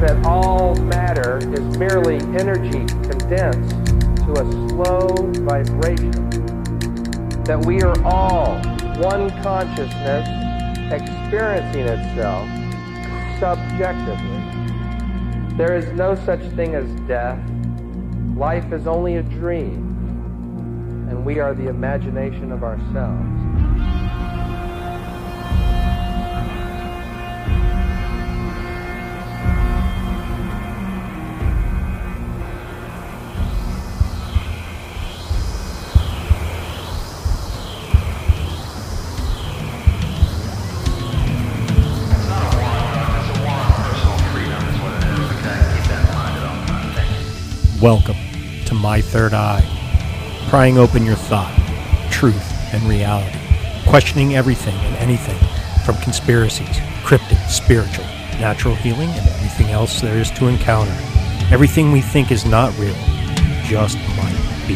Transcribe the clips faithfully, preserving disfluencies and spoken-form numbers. That all matter is merely energy condensed to a slow vibration. That we are all one consciousness experiencing itself subjectively. There is no such thing as death. Life is only a dream, and we are the imagination of ourselves. Welcome to My Third Eye, prying open your thought, truth, and reality, questioning everything and anything, from conspiracies, cryptic, spiritual, natural healing, and everything else there is to encounter. Everything we think is not real, just might be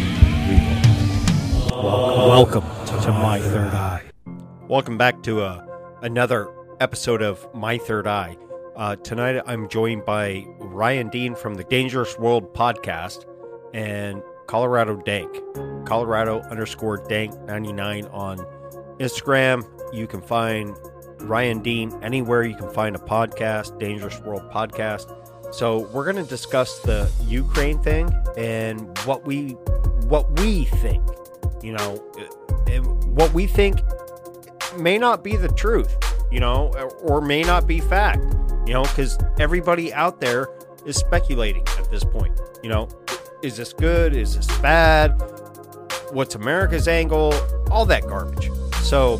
real. Welcome, welcome to, to My Third Eye. Welcome back to uh, another episode of My Third Eye. Uh, tonight, I'm joined by Ryan Dean from the Dangerous World Podcast and Colorado Dank, Colorado underscore Dank ninety-nine on Instagram. You can find Ryan Dean anywhere you can find a podcast, Dangerous World Podcast. So we're going to discuss the Ukraine thing and what we what we think, you know, what we think may not be the truth, you know, or may not be fact. You know, because everybody out there is speculating at this point. You know, is this good? Is this bad? What's America's angle? All that garbage. So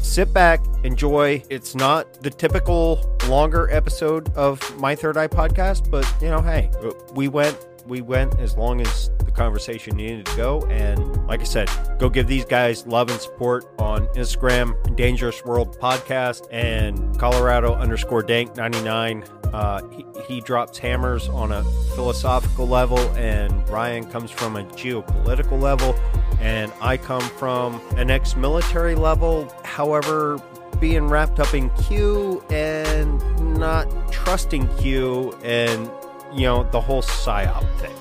sit back, enjoy. It's not the typical longer episode of My Third Eye Podcast, but, you know, hey, we went, we went as long as the conversation needed to go. And like I said, go give these guys love and support on Instagram, Dangerous World Podcast, and Colorado underscore Dank ninety-nine. Uh, he, he drops hammers on a philosophical level, and Ryan comes from a geopolitical level, and I come from an ex-military level. However, being wrapped up in Q and not trusting Q and, you know, the whole psyop thing.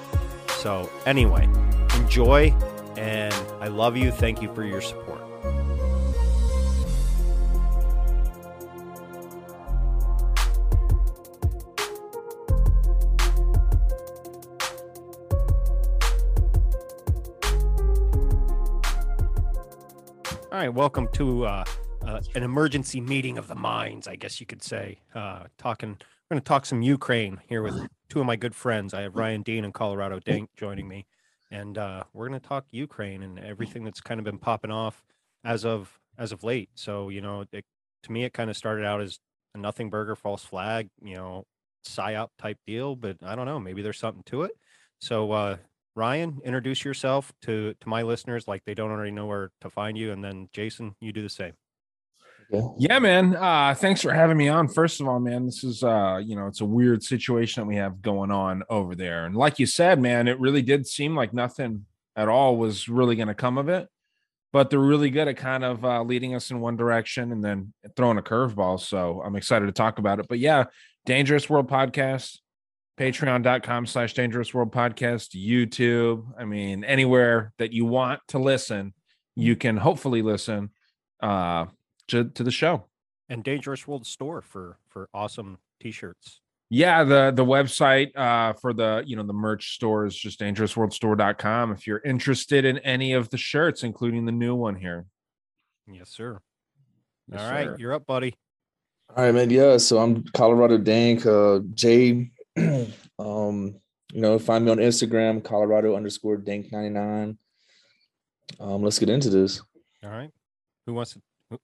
So anyway, enjoy, and I love you. Thank you for your support. All right, welcome to uh, uh, uh, an emergency meeting of the minds, I guess you could say. Uh, talking, we're going to talk some Ukraine here with two of my good friends. I have Ryan Dean and Colorado Dank joining me, and uh, we're going to talk Ukraine and everything that's kind of been popping off as of as of late. So, you know, it, to me, it kind of started out as a nothing burger, false flag, you know, psyop type deal. But I don't know, maybe there's something to it. So, uh, Ryan, introduce yourself to, to my listeners, like they don't already know where to find you. And then Jason, you do the same. Yeah, man. Uh, thanks for having me on. First of all, man, this is, uh, you know, it's a weird situation that we have going on over there. And like you said, man, it really did seem like nothing at all was really going to come of it, but they're really good at kind of uh, leading us in one direction and then throwing a curveball. So I'm excited to talk about it, but yeah, Dangerous World Podcast. Patreon.com slash Dangerous World Podcast, YouTube. I mean, anywhere that you want to listen, you can hopefully listen uh, to, to the show. And Dangerous World store for for awesome t-shirts. Yeah, the the website uh, for the you know the merch store is just dangerous world store dot com. If you're interested in any of the shirts, including the new one here. Yes, sir. Yes, All right, sir. You're up, buddy. All right, man. Yeah, so I'm Colorado Dank, uh, Jay. Um, you know, find me on Instagram, Colorado underscore Dank ninety-nine. Um, let's get into this. All right. Who wants to who,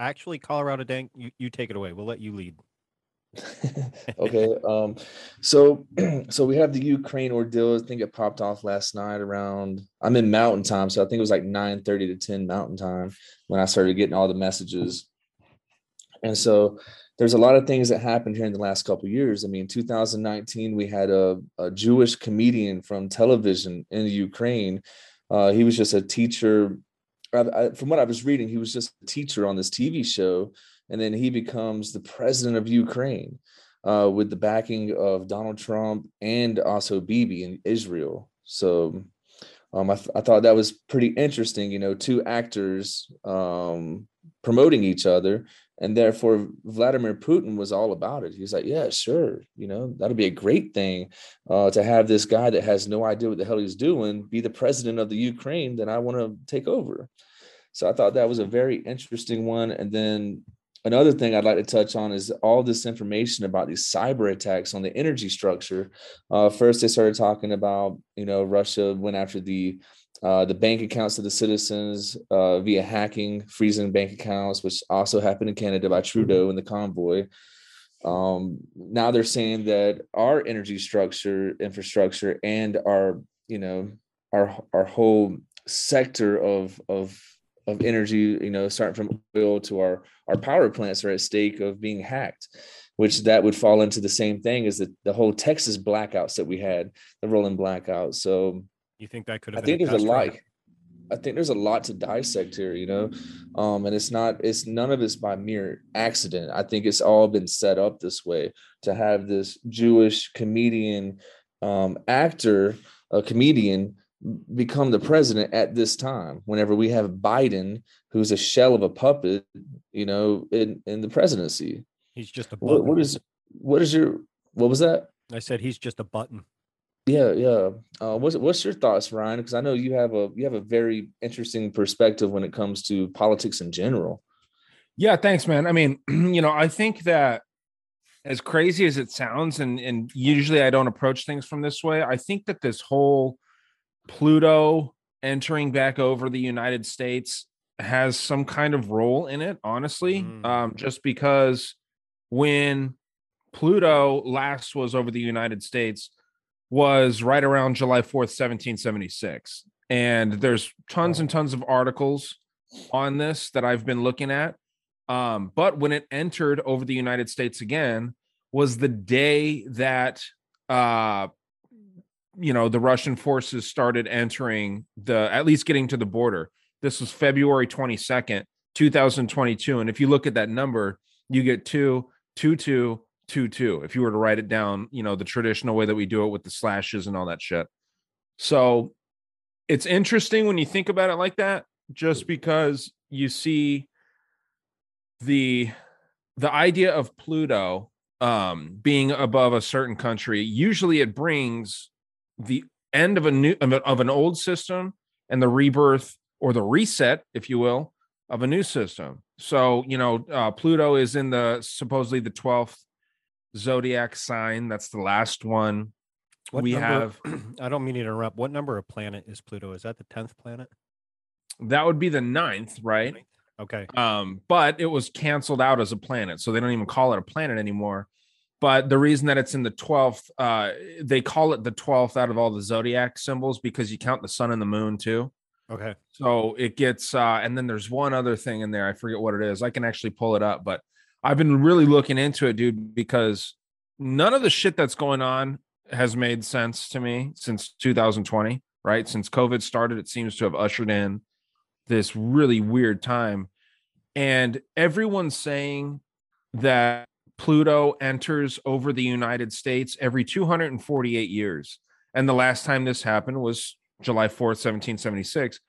actually Colorado Dank, you, you take it away. We'll let you lead. Okay. Um, so, so we have the Ukraine ordeal. I think it popped off last night around, I'm in mountain time. So I think it was like nine thirty to ten mountain time when I started getting all the messages. And so there's a lot of things that happened here in the last couple of years. I mean, two thousand nineteen, we had a, a Jewish comedian from television in Ukraine. Uh, he was just a teacher. I, I, from what I was reading, he was just a teacher on this T V show. And then he becomes the president of Ukraine uh, with the backing of Donald Trump and also Bibi in Israel. So um, I, th- I thought that was pretty interesting, you know, two actors um, promoting each other. And therefore, Vladimir Putin was all about it. He was like, yeah, sure. You know, that'll be a great thing uh, to have this guy that has no idea what the hell he's doing be the president of the Ukraine that I want to take over. So I thought that was a very interesting one. And then another thing I'd like to touch on is all this information about these cyber attacks on the energy structure. Uh, first, they started talking about, you know, Russia went after the Uh, the bank accounts of the citizens uh, via hacking, freezing bank accounts, which also happened in Canada by Trudeau and the convoy. Um, now they're saying that our energy structure, infrastructure, and our, you know, our our whole sector of of of energy, you know, starting from oil to our our power plants are at stake of being hacked, which that would fall into the same thing as the, the whole Texas blackouts that we had, the rolling blackouts. So. You think that could have I been think there's a lot. I think there's a lot to dissect here, you know, um, and it's not it's none of it's by mere accident. I think it's all been set up this way to have this Jewish comedian um, actor, a comedian become the president at this time, whenever we have Biden, who's a shell of a puppet, you know, in, in the presidency. He's just a button. What, what is what is your what was that? I said he's just a button. Yeah, yeah. Uh, what's what's your thoughts, Ryan? Because I know you have a you have a very interesting perspective when it comes to politics in general. Yeah, thanks, man. I mean, you know, I think that as crazy as it sounds, and and usually I don't approach things from this way. I think that this whole Pluto entering back over the United States has some kind of role in it, honestly, mm. um, just because when Pluto last was over the United States. Was right around July fourth, seventeen seventy-six. And there's tons and tons of articles on this that I've been looking at. Um, but when it entered over the United States again was the day that, uh, you know, the Russian forces started entering the, at least getting to the border. This was February twenty-second, two thousand twenty-two. And if you look at that number, you get two two two two. Two two. If you were to write it down, you know, the traditional way that we do it with the slashes and all that shit. So it's interesting when you think about it like that, just because you see the the idea of Pluto um, being above a certain country. Usually, it brings the end of a new of an old system and the rebirth or the reset, if you will, of a new system. So, you know, uh, Pluto is in the supposedly the twelfth zodiac sign. That's the last one. What we number, have. I don't mean to interrupt. What number of planet is Pluto? Is that the tenth planet? That would be the ninth, right? Ninth. Okay. Um, but it was canceled out as a planet, so they don't even call it a planet anymore. But the reason that it's in the twelfth, uh, they call it the twelfth out of all the zodiac symbols because you count the sun and the moon too. Okay. So it gets, uh, and then there's one other thing in there. I forget what it is. I can actually pull it up, but I've been really looking into it, dude, because none of the shit that's going on has made sense to me since two thousand twenty, right? Since COVID started, it seems to have ushered in this really weird time. And everyone's saying that Pluto enters over the United States every two hundred forty-eight years. And the last time this happened was July fourth, seventeen seventy-six.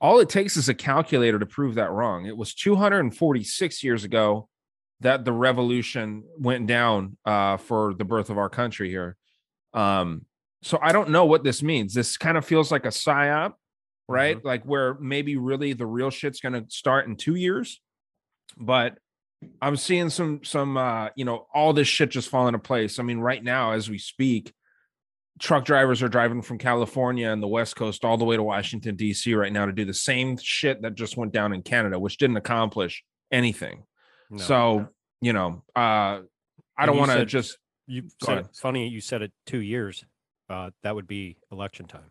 All it takes is a calculator to prove that wrong. It was two hundred forty-six years ago that the revolution went down uh, for the birth of our country here. Um, so I don't know what this means. This kind of feels like a psyop, right? Mm-hmm. Like where maybe really the real shit's going to start in two years, but I'm seeing some, some, uh, you know, all this shit just fall into place. I mean, right now, as we speak, truck drivers are driving from California and the West Coast all the way to Washington, D C right now to do the same shit that just went down in Canada, which didn't accomplish anything. No, so, no. you know, uh, I don't want to just, you said it, funny. You said it two years, uh, that would be election time.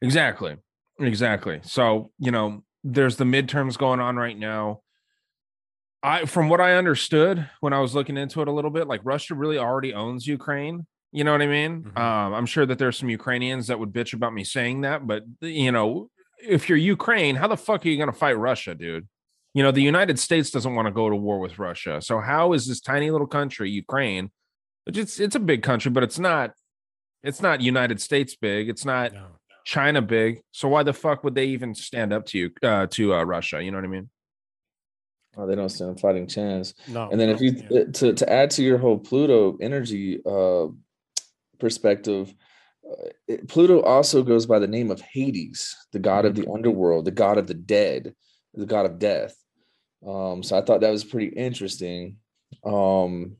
Exactly. Exactly. So, you know, there's the midterms going on right now. I, from what I understood when I was looking into it a little bit, like Russia really already owns Ukraine. You know what I mean? Mm-hmm. Um, I'm sure that there's some Ukrainians that would bitch about me saying that, but you know, if you're Ukraine, how the fuck are you going to fight Russia, dude? You know, the United States doesn't want to go to war with Russia. So how is this tiny little country, Ukraine, which it's, it's a big country, but it's not, it's not United States big. It's not no. China big. So why the fuck would they even stand up to you, uh, to uh, Russia? You know what I mean? Oh, they don't stand a fighting chance. No, and then no, if you yeah. to to add to your whole Pluto energy uh, perspective, uh, it, Pluto also goes by the name of Hades, the god of the underworld, the god of the dead, the god of death. Um, so I thought that was pretty interesting. Um,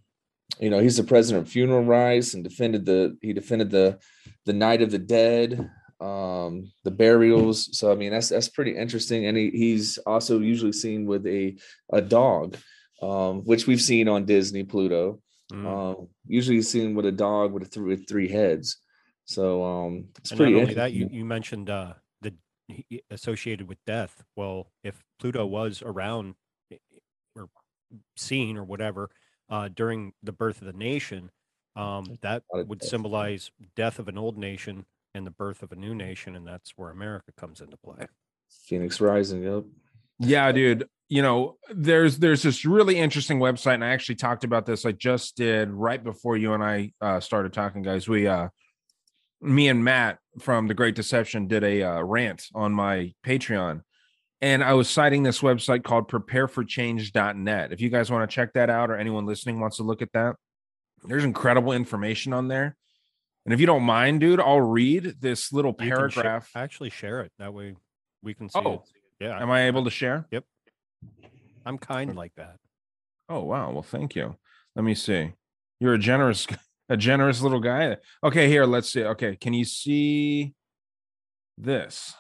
you know, he's the president of funeral rites and defended the he defended the the night of the dead. Um, the burials. So I mean, that's that's pretty interesting. And he, he's also usually seen with a a dog, um, which we've seen on Disney Pluto. Mm. Uh, usually seen with a dog with a th- with three heads. So um, it's and pretty. Not only that, you you mentioned uh, the associated with death. Well, if Pluto was around or seen or whatever uh, during the birth of the nation, um, that would symbolize death of an old nation and the birth of a new nation, and that's where America comes into play. Phoenix Rising, yep. Yeah, dude. You know, there's there's this really interesting website, and I actually talked about this. I just did right before you and I uh, started talking, guys. We, uh, me and Matt from The Great Deception, did a uh, rant on my Patreon, and I was citing this website called prepare for change dot net. If you guys want to check that out, or anyone listening wants to look at that, there's incredible information on there. And if you don't mind, dude, I'll read this little paragraph. Share, actually, share it. That way we can see oh, it. Yeah. Am I able to share? Yep. I'm kind like that. Oh, wow. Well, thank you. Let me see. You're a generous, a generous little guy. Okay, here. Let's see. Okay. Can you see this?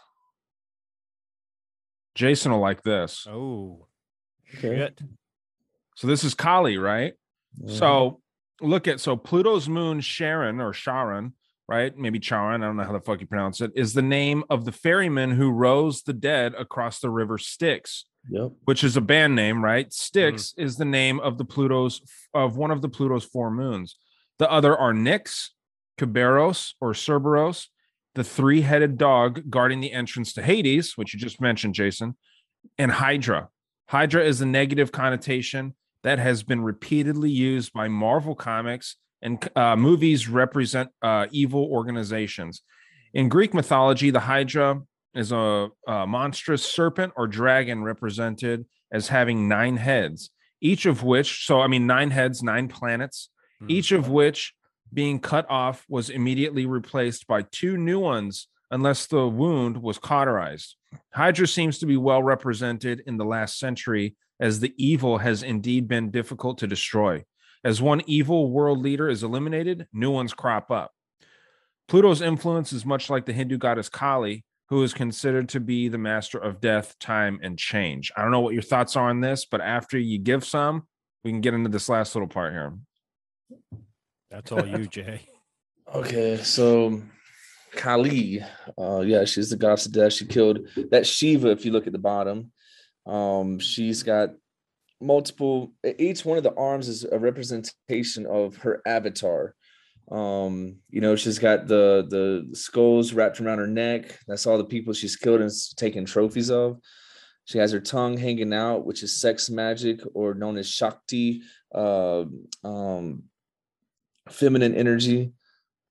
Jason will like this. Oh, okay. Shit. So this is Kali, right? Yeah. So look at, so Pluto's moon Charon or Charon, right? Maybe Charon. I don't know how the fuck you pronounce it, is the name of the ferryman who rows the dead across the river Styx, yep. Which is a band name, right? Styx mm. is the name of the Pluto's of one of the Pluto's four moons. The other are Nyx, Kerberos or Cerberus, the three-headed dog guarding the entrance to Hades, which you just mentioned, Jason, and Hydra. Hydra is a negative connotation that has been repeatedly used by Marvel comics and uh, movies represent uh, evil organizations. In Greek mythology, the Hydra is a, a monstrous serpent or dragon represented as having nine heads, each of which, so I mean, nine heads, nine planets, mm-hmm. each of which being cut off was immediately replaced by two new ones unless the wound was cauterized. Hydra seems to be well represented in the last century, as the evil has indeed been difficult to destroy. As one evil world leader is eliminated, new ones crop up. Pluto's influence is much like the Hindu goddess Kali, who is considered to be the master of death, time, and change. I don't know what your thoughts are on this, but after you give some, we can get into this last little part here. That's all you, Jay. Okay, so Kali, uh, yeah, she's the goddess of death. She killed that Shiva, if you look at the bottom. Um, she's got multiple, each one of the arms is a representation of her avatar. Um, you know, she's got the, the skulls wrapped around her neck. That's all the people she's killed and taken trophies of. She has her tongue hanging out, which is sex magic, or known as Shakti, uh, um, feminine energy.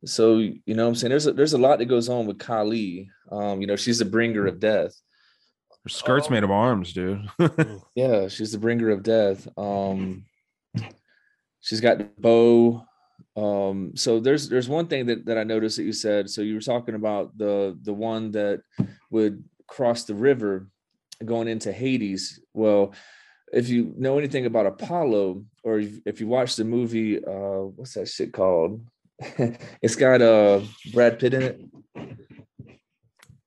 So, you know what I'm saying? There's a, there's a lot that goes on with Kali. Um, you know, she's the bringer of death. Her skirt's um, made of arms, dude. Yeah, she's the bringer of death. Um, she's got the bow. Um, so there's there's one thing that, that I noticed that you said. So you were talking about the the one that would cross the river going into Hades. Well, if you know anything about Apollo, or if you watch the movie, uh, what's that shit called? It's got uh, Brad Pitt in it.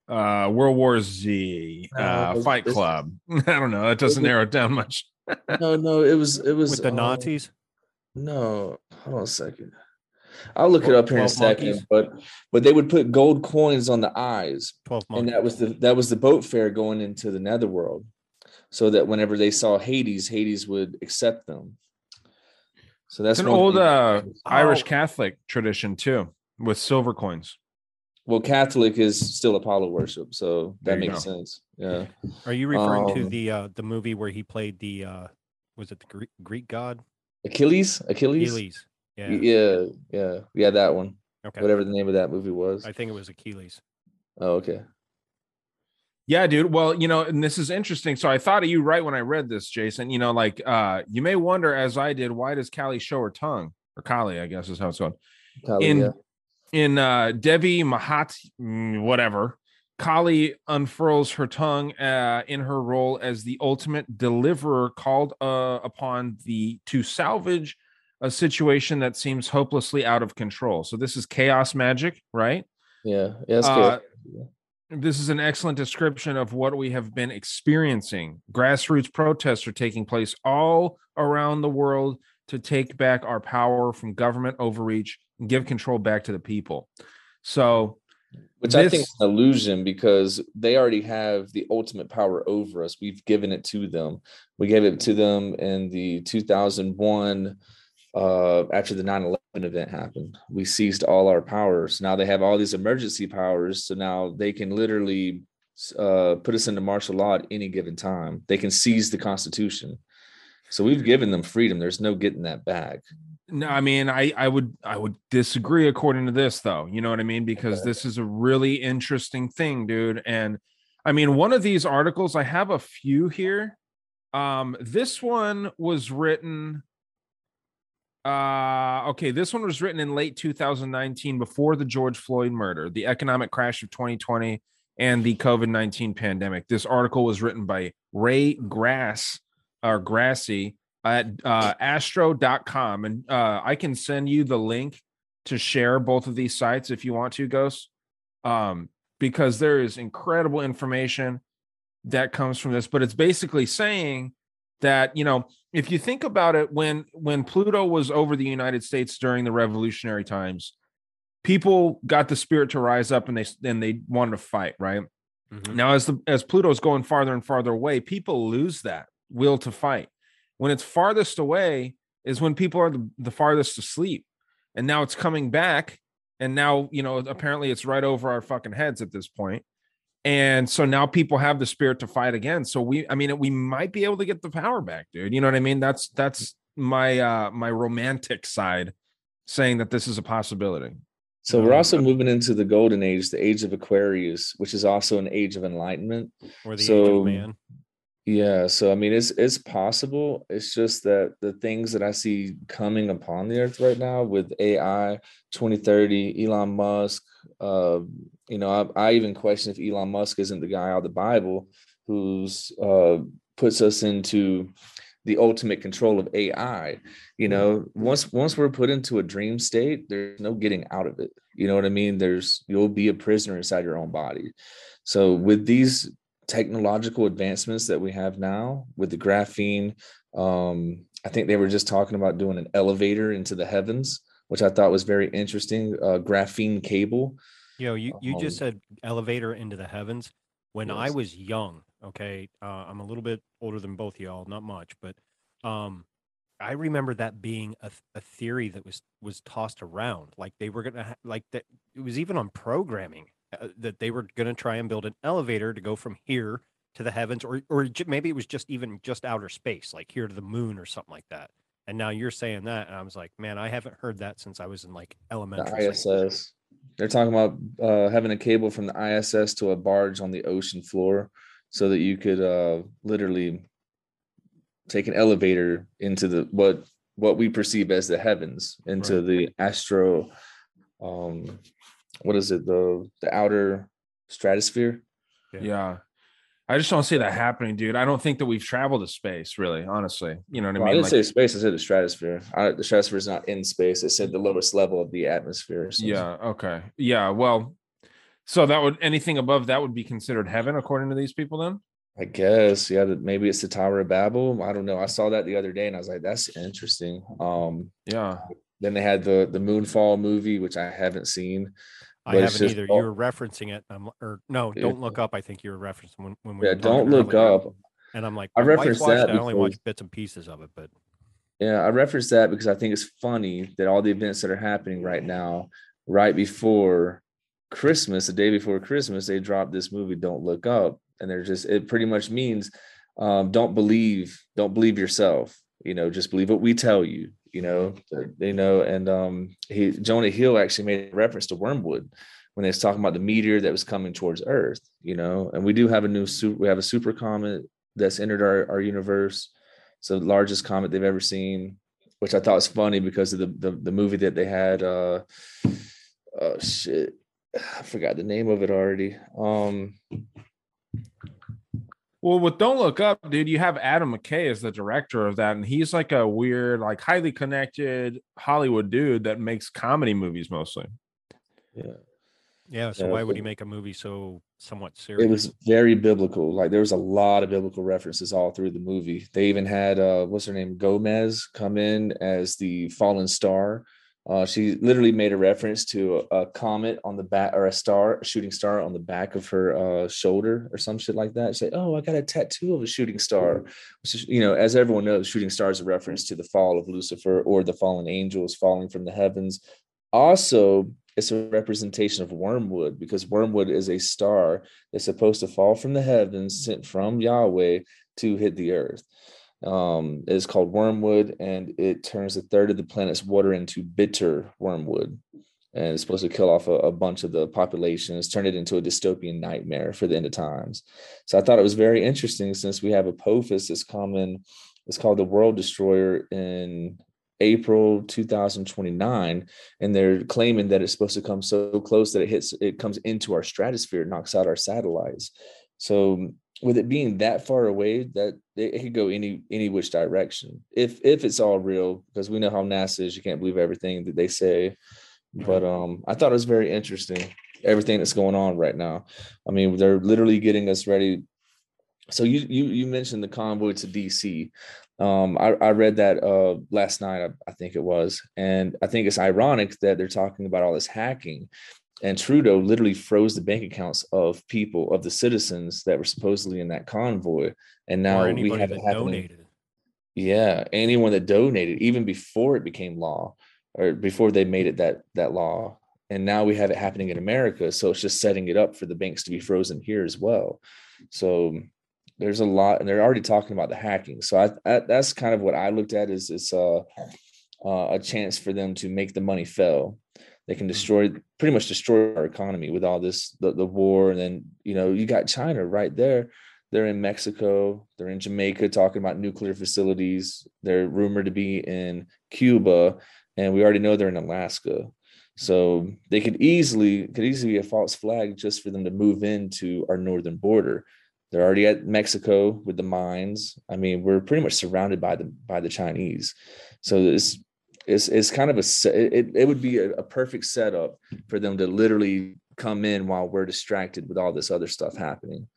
Uh, World War Z, uh, uh, was, Fight Club. I don't know. That doesn't it, narrow it down much. no, no, it was it was with the um, Nazis. No, hold on a second. I'll look it up here in a second. Monkeys. But but they would put gold coins on the eyes, twelve and that was the that was the boat fare going into the netherworld, so that whenever they saw Hades, Hades would accept them. So that's it's an old uh, Irish Catholic tradition too, with silver coins. Well, Catholic is still Apollo worship, so that makes go. sense. Yeah. Are you referring um, to the uh, the movie where he played the uh, was it the Greek, Greek god Achilles? Achilles. Achilles. Yeah. Yeah. Yeah. Yeah. That one. Okay. Whatever the name of that movie was. I think it was Achilles. Oh, okay. Yeah, dude. Well, you know, and this is interesting. So I thought of you right when I read this, Jason. You know, like uh, you may wonder, as I did, why does Kali show her tongue, or Kali, I guess is how it's called. Kali, In yeah. In uh, Devi Mahat, whatever, Kali unfurls her tongue uh, in her role as the ultimate deliverer, called uh, upon the to salvage a situation that seems hopelessly out of control. So this is chaos magic, right? Yeah. Yeah, that's uh, good. This is an excellent description of what we have been experiencing. Grassroots protests are taking place all around the world to take back our power from government overreach, give control back to the people. So which this, I think is an illusion, because they already have the ultimate power over us. We've given it to them. We gave it to them in the two thousand one uh after the nine eleven event happened. We seized all our powers. Now they have all these emergency powers, so now they can literally uh put us into martial law at any given time. They can seize the Constitution. So we've given them freedom. There's no getting that back. No, I mean, I, I would I would disagree according to this, though. You know what I mean? Because okay. This is a really interesting thing, dude. And I mean, one of these articles, I have a few here. Um, this one was written. Uh, OK, this one was written in late two thousand nineteen, before the George Floyd murder, the economic crash of twenty twenty, and the COVID nineteen pandemic. This article was written by Ray Grass. Or Grassy at uh, astro dot com. And uh, I can send you the link to share both of these sites if you want to, Ghost, um, because there is incredible information that comes from this. But it's basically saying that, you know, if you think about it, when when Pluto was over the United States during the revolutionary times, people got the spirit to rise up and they and they wanted to fight, right? Mm-hmm. Now, as the as Pluto's going farther and farther away, people lose that will to fight. When it's farthest away is when people are the, the farthest asleep, and now it's coming back, and now, you know, apparently it's right over our fucking heads at this point. And so now people have the spirit to fight again. So we I mean we might be able to get the power back, dude. You know what I mean? That's that's my uh my romantic side saying that this is a possibility. So we're also moving into the golden age, the age of Aquarius, which is also an age of enlightenment, or the so, age of man. Yeah, so I mean, it's it's possible. It's just that the things that I see coming upon the earth right now with A I, twenty thirty, Elon Musk. Uh, you know, I, I even question if Elon Musk isn't the guy out of the Bible who's uh, puts us into the ultimate control of A I. You know, once once we're put into a dream state, there's no getting out of it. You know what I mean? There's you'll be a prisoner inside your own body. So with these technological advancements that we have now with the graphene, um I think they were just talking about doing an elevator into the heavens, which I thought was very interesting. Uh graphene cable. Yo, you you um, just said elevator into the heavens. When yes. I was young, okay, uh, I'm a little bit older than both of y'all, not much, but um I remember that being a, a theory that was was tossed around, like they were gonna ha- like that it was even on programming, that they were going to try and build an elevator to go from here to the heavens, or or maybe it was just even just outer space, like here to the moon or something like that. And now you're saying that, and I was like, man, I haven't heard that since I was in like elementary. The I S S. They're talking about uh, having a cable from the I S S to a barge on the ocean floor so that you could uh, literally take an elevator into the what what we perceive as the heavens, into right. the astro... Um, what is it? The the outer stratosphere. Yeah. yeah. I just don't see that happening, dude. I don't think that we've traveled to space, really, honestly. You know what well, I mean? I didn't like, say space. I said the stratosphere. I, the stratosphere is not in space. It said the lowest level of the atmosphere. So. Yeah. Okay. Yeah. Well, so that would, anything above that would be considered heaven, according to these people, then? I guess. Yeah. Maybe it's the Tower of Babel. I don't know. I saw that the other day and I was like, that's interesting. Um, yeah. Then they had the, the Moonfall movie, which I haven't seen. But I haven't either. All... You were referencing it, I'm, or no? Don't look up. I think you were referencing when, when we. Yeah, were don't look up. Now. And I'm like, I referenced that. I only watched bits and pieces of it, but. Yeah, I referenced that because I think it's funny that all the events that are happening right now, right before Christmas, the day before Christmas, they dropped this movie, Don't Look Up, and they're just. It pretty much means, um, don't believe, don't believe yourself. You know, just believe what we tell you. You know, you know, and um, he, Jonah Hill actually made a reference to Wormwood when they was talking about the meteor that was coming towards Earth. You know, and we do have a new super, we have a super comet that's entered our, our universe. It's the largest comet they've ever seen, which I thought was funny because of the the, the movie that they had. Uh, oh shit, I forgot the name of it already. Um, Well, with Don't Look Up, dude, you have Adam McKay as the director of that, and he's like a weird, like highly connected Hollywood dude that makes comedy movies mostly. Yeah. Yeah, so yeah, why would he make a movie so somewhat serious? It was very biblical. Like, there was a lot of biblical references all through the movie. They even had, uh, what's her name, Gomez come in as the fallen star. Uh, she literally made a reference to a, a comet on the back, or a star, a shooting star on the back of her uh, shoulder, or some shit like that. She's like, "Oh, I got a tattoo of a shooting star," which is, you know, as everyone knows, shooting star is a reference to the fall of Lucifer or the fallen angels falling from the heavens. Also, it's a representation of Wormwood, because Wormwood is a star that's supposed to fall from the heavens, sent from Yahweh to hit the earth. Um, it's called Wormwood, and it turns a third of the planet's water into bitter wormwood, and it's supposed to kill off a, a bunch of the population. It's turned it into a dystopian nightmare for the end of times. So I thought it was very interesting, since we have Apophis that's coming. It's called the World Destroyer in April two thousand twenty-nine, and they're claiming that it's supposed to come so close that it hits, it comes into our stratosphere, knocks out our satellites. So with it being that far away, that it could go any any which direction, if if it's all real, because we know how NASA is. You can't believe everything that they say. But um, I thought it was very interesting, everything that's going on right now. I mean, they're literally getting us ready. So you you you mentioned the convoy to D C. Um, I, I read that uh, last night, I, I think it was. And I think it's ironic that they're talking about all this hacking. And Trudeau literally froze the bank accounts of people, of the citizens that were supposedly in that convoy. And now we have it happening. Donated. Yeah, anyone that donated, even before it became law, or before they made it that that law. And now we have it happening in America. So it's just setting it up for the banks to be frozen here as well. So there's a lot, and they're already talking about the hacking. So I, I, that's kind of what I looked at, is it's uh, uh, a chance for them to make the money fail. They can destroy, pretty much destroy our economy with all this, the, the war. And then, you know, you got China right there They're in Mexico. They're in Jamaica talking about nuclear facilities. They're rumored to be in Cuba. And we already know they're in Alaska. So they could easily could easily be a false flag just for them to move into our northern border. They're already at Mexico with the mines. I mean, we're pretty much surrounded by the by the Chinese. So it's it's, it's kind of a it, it would be a, a perfect setup for them to literally come in while we're distracted with all this other stuff happening.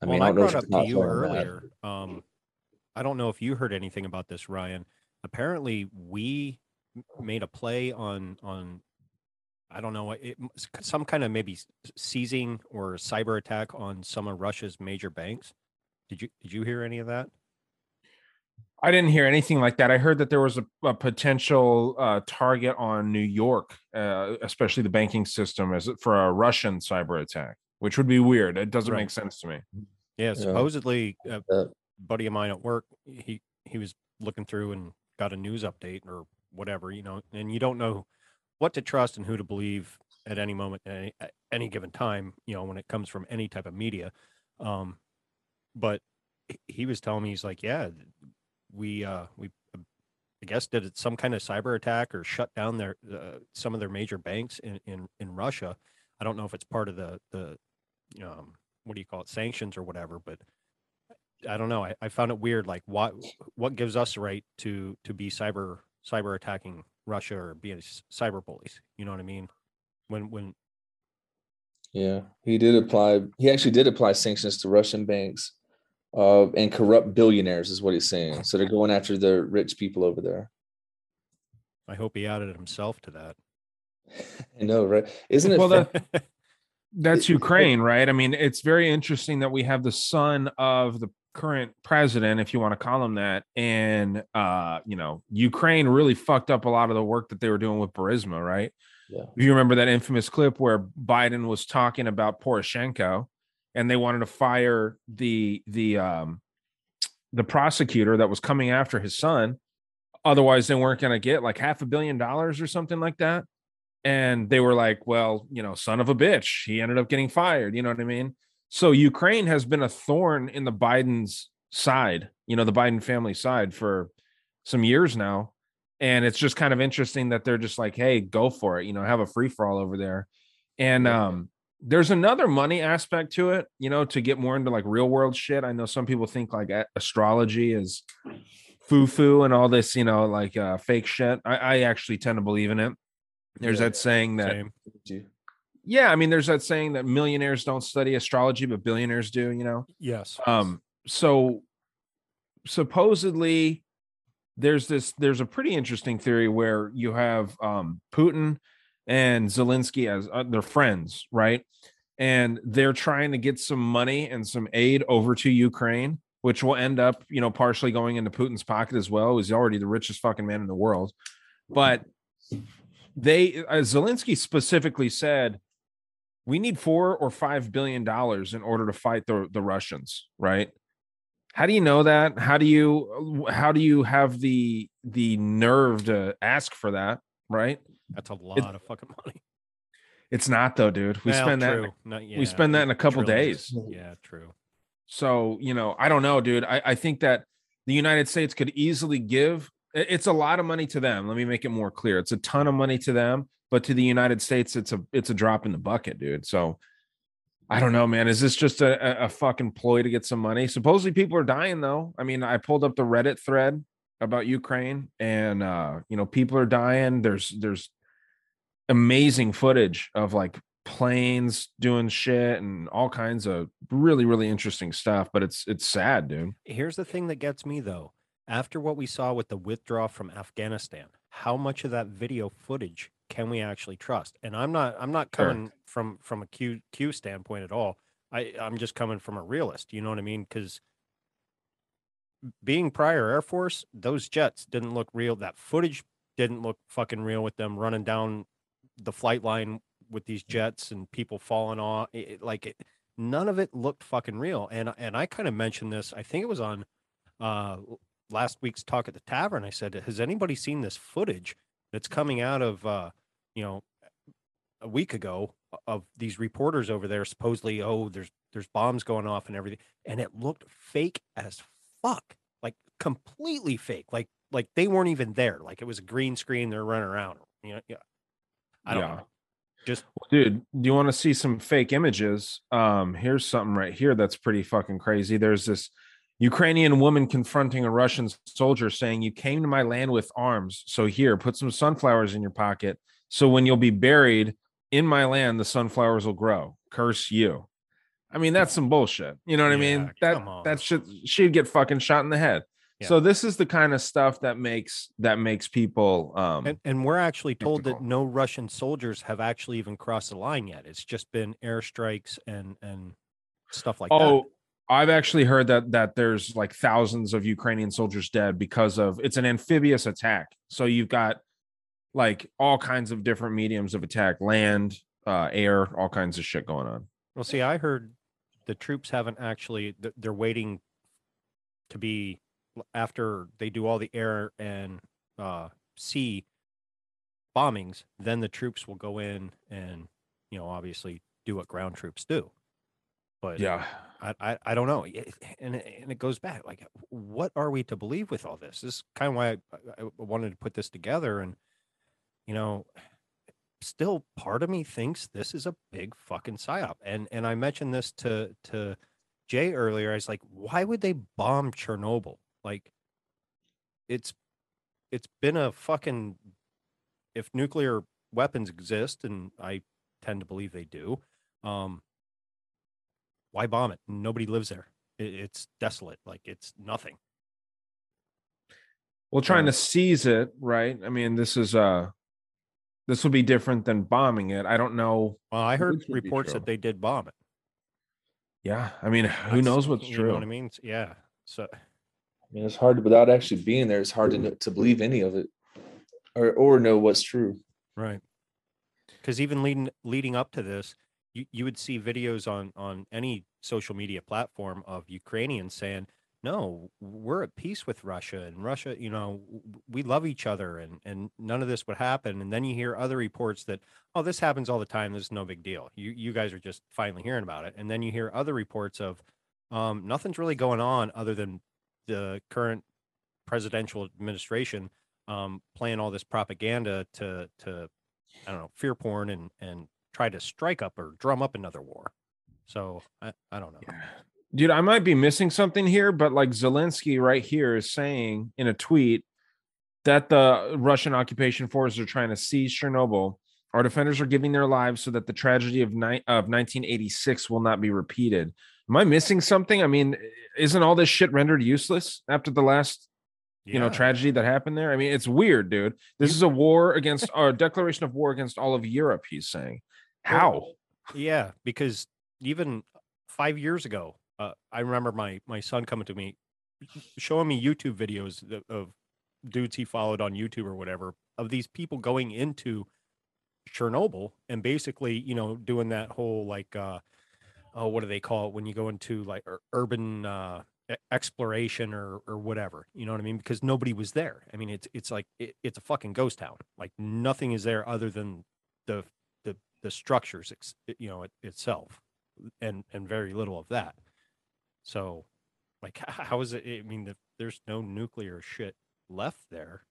I well, mean, I, I brought up to you earlier. Um, I don't know if you heard anything about this, Ryan. Apparently, we made a play on on. I don't know, it, some kind of maybe seizing or cyber attack on some of Russia's major banks. Did you did you hear any of that? I didn't hear anything like that. I heard that there was a, a potential uh, target on New York, uh, especially the banking system, as for a Russian cyber attack, which would be weird. It doesn't right. make sense to me. Yeah, supposedly yeah. a buddy of mine at work, he, he was looking through and got a news update or whatever, you know, and you don't know what to trust and who to believe at any moment, at any, at any given time, you know, when it comes from any type of media. Um, but he was telling me, he's like, yeah, we, uh, we, I guess, did it some kind of cyber attack or shut down their, uh, some of their major banks in, in, in Russia. I don't know if it's part of the, the, you know, um, what do you call it? Sanctions or whatever, but I don't know. I, I found it weird. Like what, what gives us the right to, to be cyber, cyber attacking Russia or being cyber bullies, you know what I mean? When, when, yeah, he did apply. He actually did apply sanctions to Russian banks, uh, and corrupt billionaires, is what he's saying. So they're going after the rich people over there. I hope he added himself to that. I know, right? Isn't it? Well, that, that's Ukraine, right? I mean, it's very interesting that we have the son of the current president, if you want to call him that, and uh you know, Ukraine really fucked up a lot of the work that they were doing with Burisma, right? Yeah. If you remember that infamous clip where Biden was talking about Poroshenko, and they wanted to fire the the um the prosecutor that was coming after his son, otherwise they weren't going to get like half a billion dollars or something like that. And they were like, well, you know, son of a bitch, he ended up getting fired, you know what I mean? So Ukraine has been a thorn in the Biden's side, you know, the Biden family side for some years now. And it's just kind of interesting that they're just like, hey, go for it, you know, have a free for all over there. And um, there's another money aspect to it, you know, to get more into like real world shit. I know some people think like astrology is foo-foo and all this, you know, like uh, fake shit. I, I actually tend to believe in it. There's yeah, that saying that... Same. Yeah, I mean, there's that saying that millionaires don't study astrology, but billionaires do, you know? Yes. Um. So supposedly there's this, there's a pretty interesting theory where you have um, Putin and Zelensky as uh, their friends, right? And they're trying to get some money and some aid over to Ukraine, which will end up, you know, partially going into Putin's pocket as well. He's already the richest fucking man in the world. But they, uh, Zelensky specifically said, we need four or five billion dollars in order to fight the, the Russians, right? How do you know that? How do you how do you have the the nerve to ask for that, right? That's a lot it, of fucking money. It's not though, dude. We well, spend true. that in, not, yeah. we spend that in a couple Trillion. days. Yeah, true. So, you know, I don't know, dude. I, I think that the United States could easily give. It's a lot of money to them. Let me make it more clear. It's a ton of money to them. But to the United States, it's a it's a drop in the bucket, dude. So I don't know, man. Is this just a, a fucking ploy to get some money? Supposedly people are dying, though. I mean, I pulled up the Reddit thread about Ukraine, and uh, you know, people are dying. There's there's amazing footage of like planes doing shit and all kinds of really, really interesting stuff. But it's it's sad, dude. Here's the thing that gets me though. After what we saw with the withdrawal from Afghanistan, how much of that video footage can we actually trust? And I'm not, I'm not coming sure. from, from a Q Q standpoint at all. I I'm just coming from a realist, you know what I mean? Cause being prior Air Force, those jets didn't look real. That footage didn't look fucking real with them running down the flight line with these jets and people falling off. It, like it, none of it looked fucking real. And, and I kind of mentioned this, I think it was on uh, last week's talk at the tavern. I said, has anybody seen this footage that's coming out of, uh, you know, a week ago of these reporters over there supposedly, oh, there's there's bombs going off and everything. And it looked fake as fuck, like completely fake. Like, like they weren't even there. Like it was a green screen. They're running around. You know, yeah. I don't yeah. know. Just dude, do you want to see some fake images? Um, here's something right here that's pretty fucking crazy. There's this Ukrainian woman confronting a Russian soldier saying, "You came to my land with arms. So here, put some sunflowers in your pocket. So when you'll be buried in my land, the sunflowers will grow. Curse you." I mean, that's some bullshit. You know what yeah, I mean? That that shit, she'd get fucking shot in the head. Yeah. So this is the kind of stuff that makes that makes people. Um, and, and we're actually told difficult. that no Russian soldiers have actually even crossed the line yet. It's just been airstrikes and and stuff like oh, that. Oh, I've actually heard that that there's like thousands of Ukrainian soldiers dead because of it's an amphibious attack. So you've got like all kinds of different mediums of attack, land, uh, air, all kinds of shit going on. Well, see, I heard the troops haven't actually. They're waiting to be. After they do all the air and uh sea bombings, then the troops will go in and, you know, obviously do what ground troops do. But yeah, I I, I don't know, it, and and it goes back like, what are we to believe with all this? This is kind of why I, I wanted to put this together, and you know, still part of me thinks this is a big fucking psyop, and and I mentioned this to to Jay earlier. I was like, why would they bomb Chernobyl? Like, it's it's been a fucking, if nuclear weapons exist, and I tend to believe they do, um, why bomb it? Nobody lives there. It, it's desolate. Like, it's nothing. Well, trying um, to seize it, right? I mean, this is uh, this would be different than bombing it. I don't know. Well, I heard reports that they did bomb it. Yeah, I mean, who That's, knows what's you true? You know what I mean? Yeah, so. I mean, it's hard without actually being there. It's hard to to believe any of it, or or know what's true, right? Because even leading leading up to this, you, you would see videos on on any social media platform of Ukrainians saying, "No, we're at peace with Russia, and Russia, you know, we love each other, and and none of this would happen." And then you hear other reports that, "Oh, this happens all the time. This is no big deal. You you guys are just finally hearing about it." And then you hear other reports of, um, "Nothing's really going on other than." The current presidential administration um, playing all this propaganda to, to I don't know, fear porn and, and try to strike up or drum up another war. So I, I don't know. Yeah. Dude, I might be missing something here, but like Zelensky right here is saying in a tweet that the Russian occupation forces are trying to seize Chernobyl. Our defenders are giving their lives so that the tragedy of, ni- of nineteen eighty-six will not be repeated. Am I missing something? I mean, isn't all this shit rendered useless after the last, yeah. you know, tragedy that happened there? I mean, it's weird, dude. This is a war against our declaration of war against all of Europe. He's saying how? Yeah, because even five years ago, uh, I remember my my son coming to me, showing me YouTube videos of dudes he followed on YouTube or whatever of these people going into Chernobyl and basically, you know, doing that whole like. Uh, Oh, what do they call it when you go into like urban uh, exploration or or whatever? You know what I mean? Because nobody was there. I mean, it's it's like it, it's a fucking ghost town. Like nothing is there other than the the the structures, you know, it, itself, and and very little of that. So, like, how is it? I mean, the, there's no nuclear shit left there.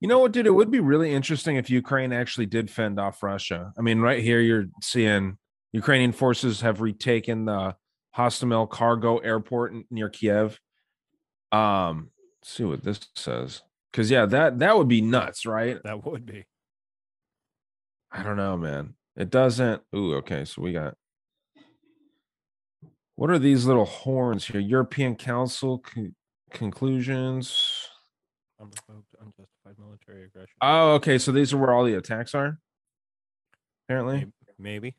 You know what, dude? It would be really interesting if Ukraine actually did fend off Russia. I mean, right here you're seeing. Ukrainian forces have retaken the Hostomel cargo airport near Kiev. Um, let's see what this says. Because, yeah, that, that would be nuts, right? That would be. I don't know, man. It doesn't. Ooh, okay. So we got. What are these little horns here? European Council con- conclusions. Unjustified military aggression. Oh, okay. So these are where all the attacks are? Apparently. Maybe.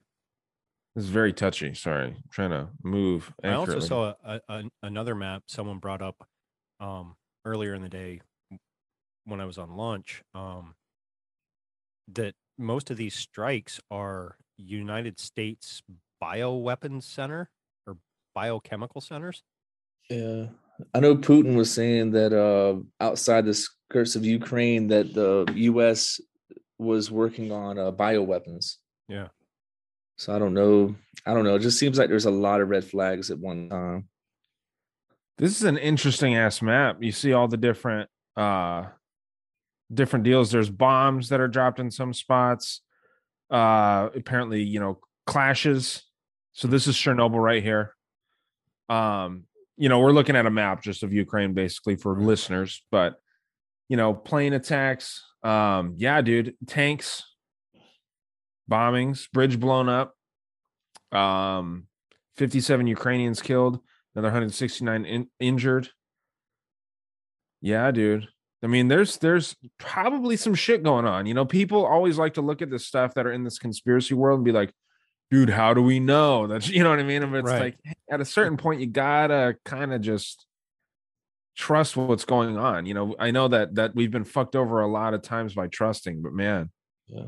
This is very touchy. Sorry, I'm trying to move. I also saw a, a, another map someone brought up um, earlier in the day when I was on lunch um, that most of these strikes are United States bioweapons center or biochemical centers. Yeah, I know Putin was saying that uh, outside the skirts of Ukraine that the U S was working on uh, bioweapons. Yeah. So I don't know. I don't know. It just seems like there's a lot of red flags at one time. This is an interesting ass map. You see all the different uh, different deals. There's bombs that are dropped in some spots. Uh, apparently, you know, clashes. So this is Chernobyl right here. Um, you know, we're looking at a map just of Ukraine basically for listeners, but you know, plane attacks. Um, yeah, dude, tanks, bombings, bridge blown up. Um, fifty-seven Ukrainians killed, another one hundred sixty-nine in- injured. Yeah, dude. I mean, there's there's probably some shit going on. You know, people always like to look at this stuff that are in this conspiracy world and be like, dude, how do we know? That's, you know what I mean? But it's right. Like at a certain point, you gotta kind of just trust what's going on. You know, I know that that we've been fucked over a lot of times by trusting, but man, yeah.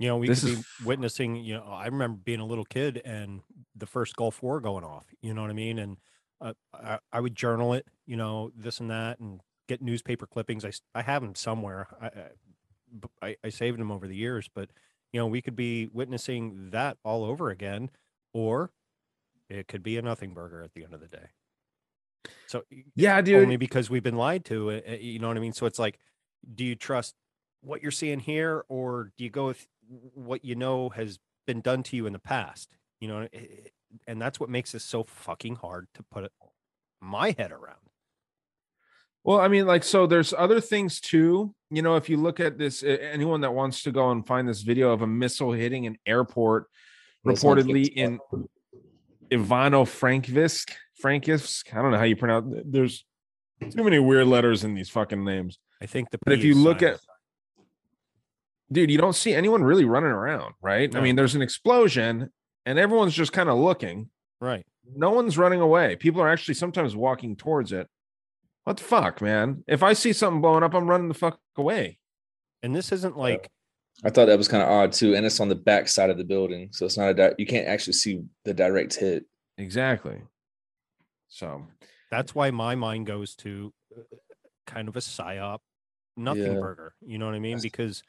You know, we this could be is... witnessing, you know, I remember being a little kid and the first Gulf War going off, you know what I mean? And uh, I, I would journal it, you know, this and that, and get newspaper clippings. I, I have them somewhere. I, I I saved them over the years, but, you know, we could be witnessing that all over again, or it could be a nothing burger at the end of the day. So, yeah, dude. Only because we've been lied to, you know what I mean? So it's like, do you trust what you're seeing here, or do you go with what you know has been done to you in the past, you know? And that's what makes this so fucking hard to put my head around. Well, I mean, like, so there's other things too, you know, if you look at this, anyone that wants to go and find this video of a missile hitting an airport, that's reportedly in Ivano Frankivsk, Frankivsk, I don't know how you pronounce it. There's too many weird letters in these fucking names. I think the, but if you look at, dude, you don't see anyone really running around, right? No. I mean, there's an explosion and everyone's just kind of looking. Right. No one's running away. People are actually sometimes walking towards it. What the fuck, man? If I see something blowing up, I'm running the fuck away. And this isn't like... I thought that was kind of odd, too. And it's on the back side of the building. So it's not a... Di- you can't actually see the direct hit. Exactly. So... that's why my mind goes to kind of a psyop, nothing yeah. burger. You know what I mean? Because...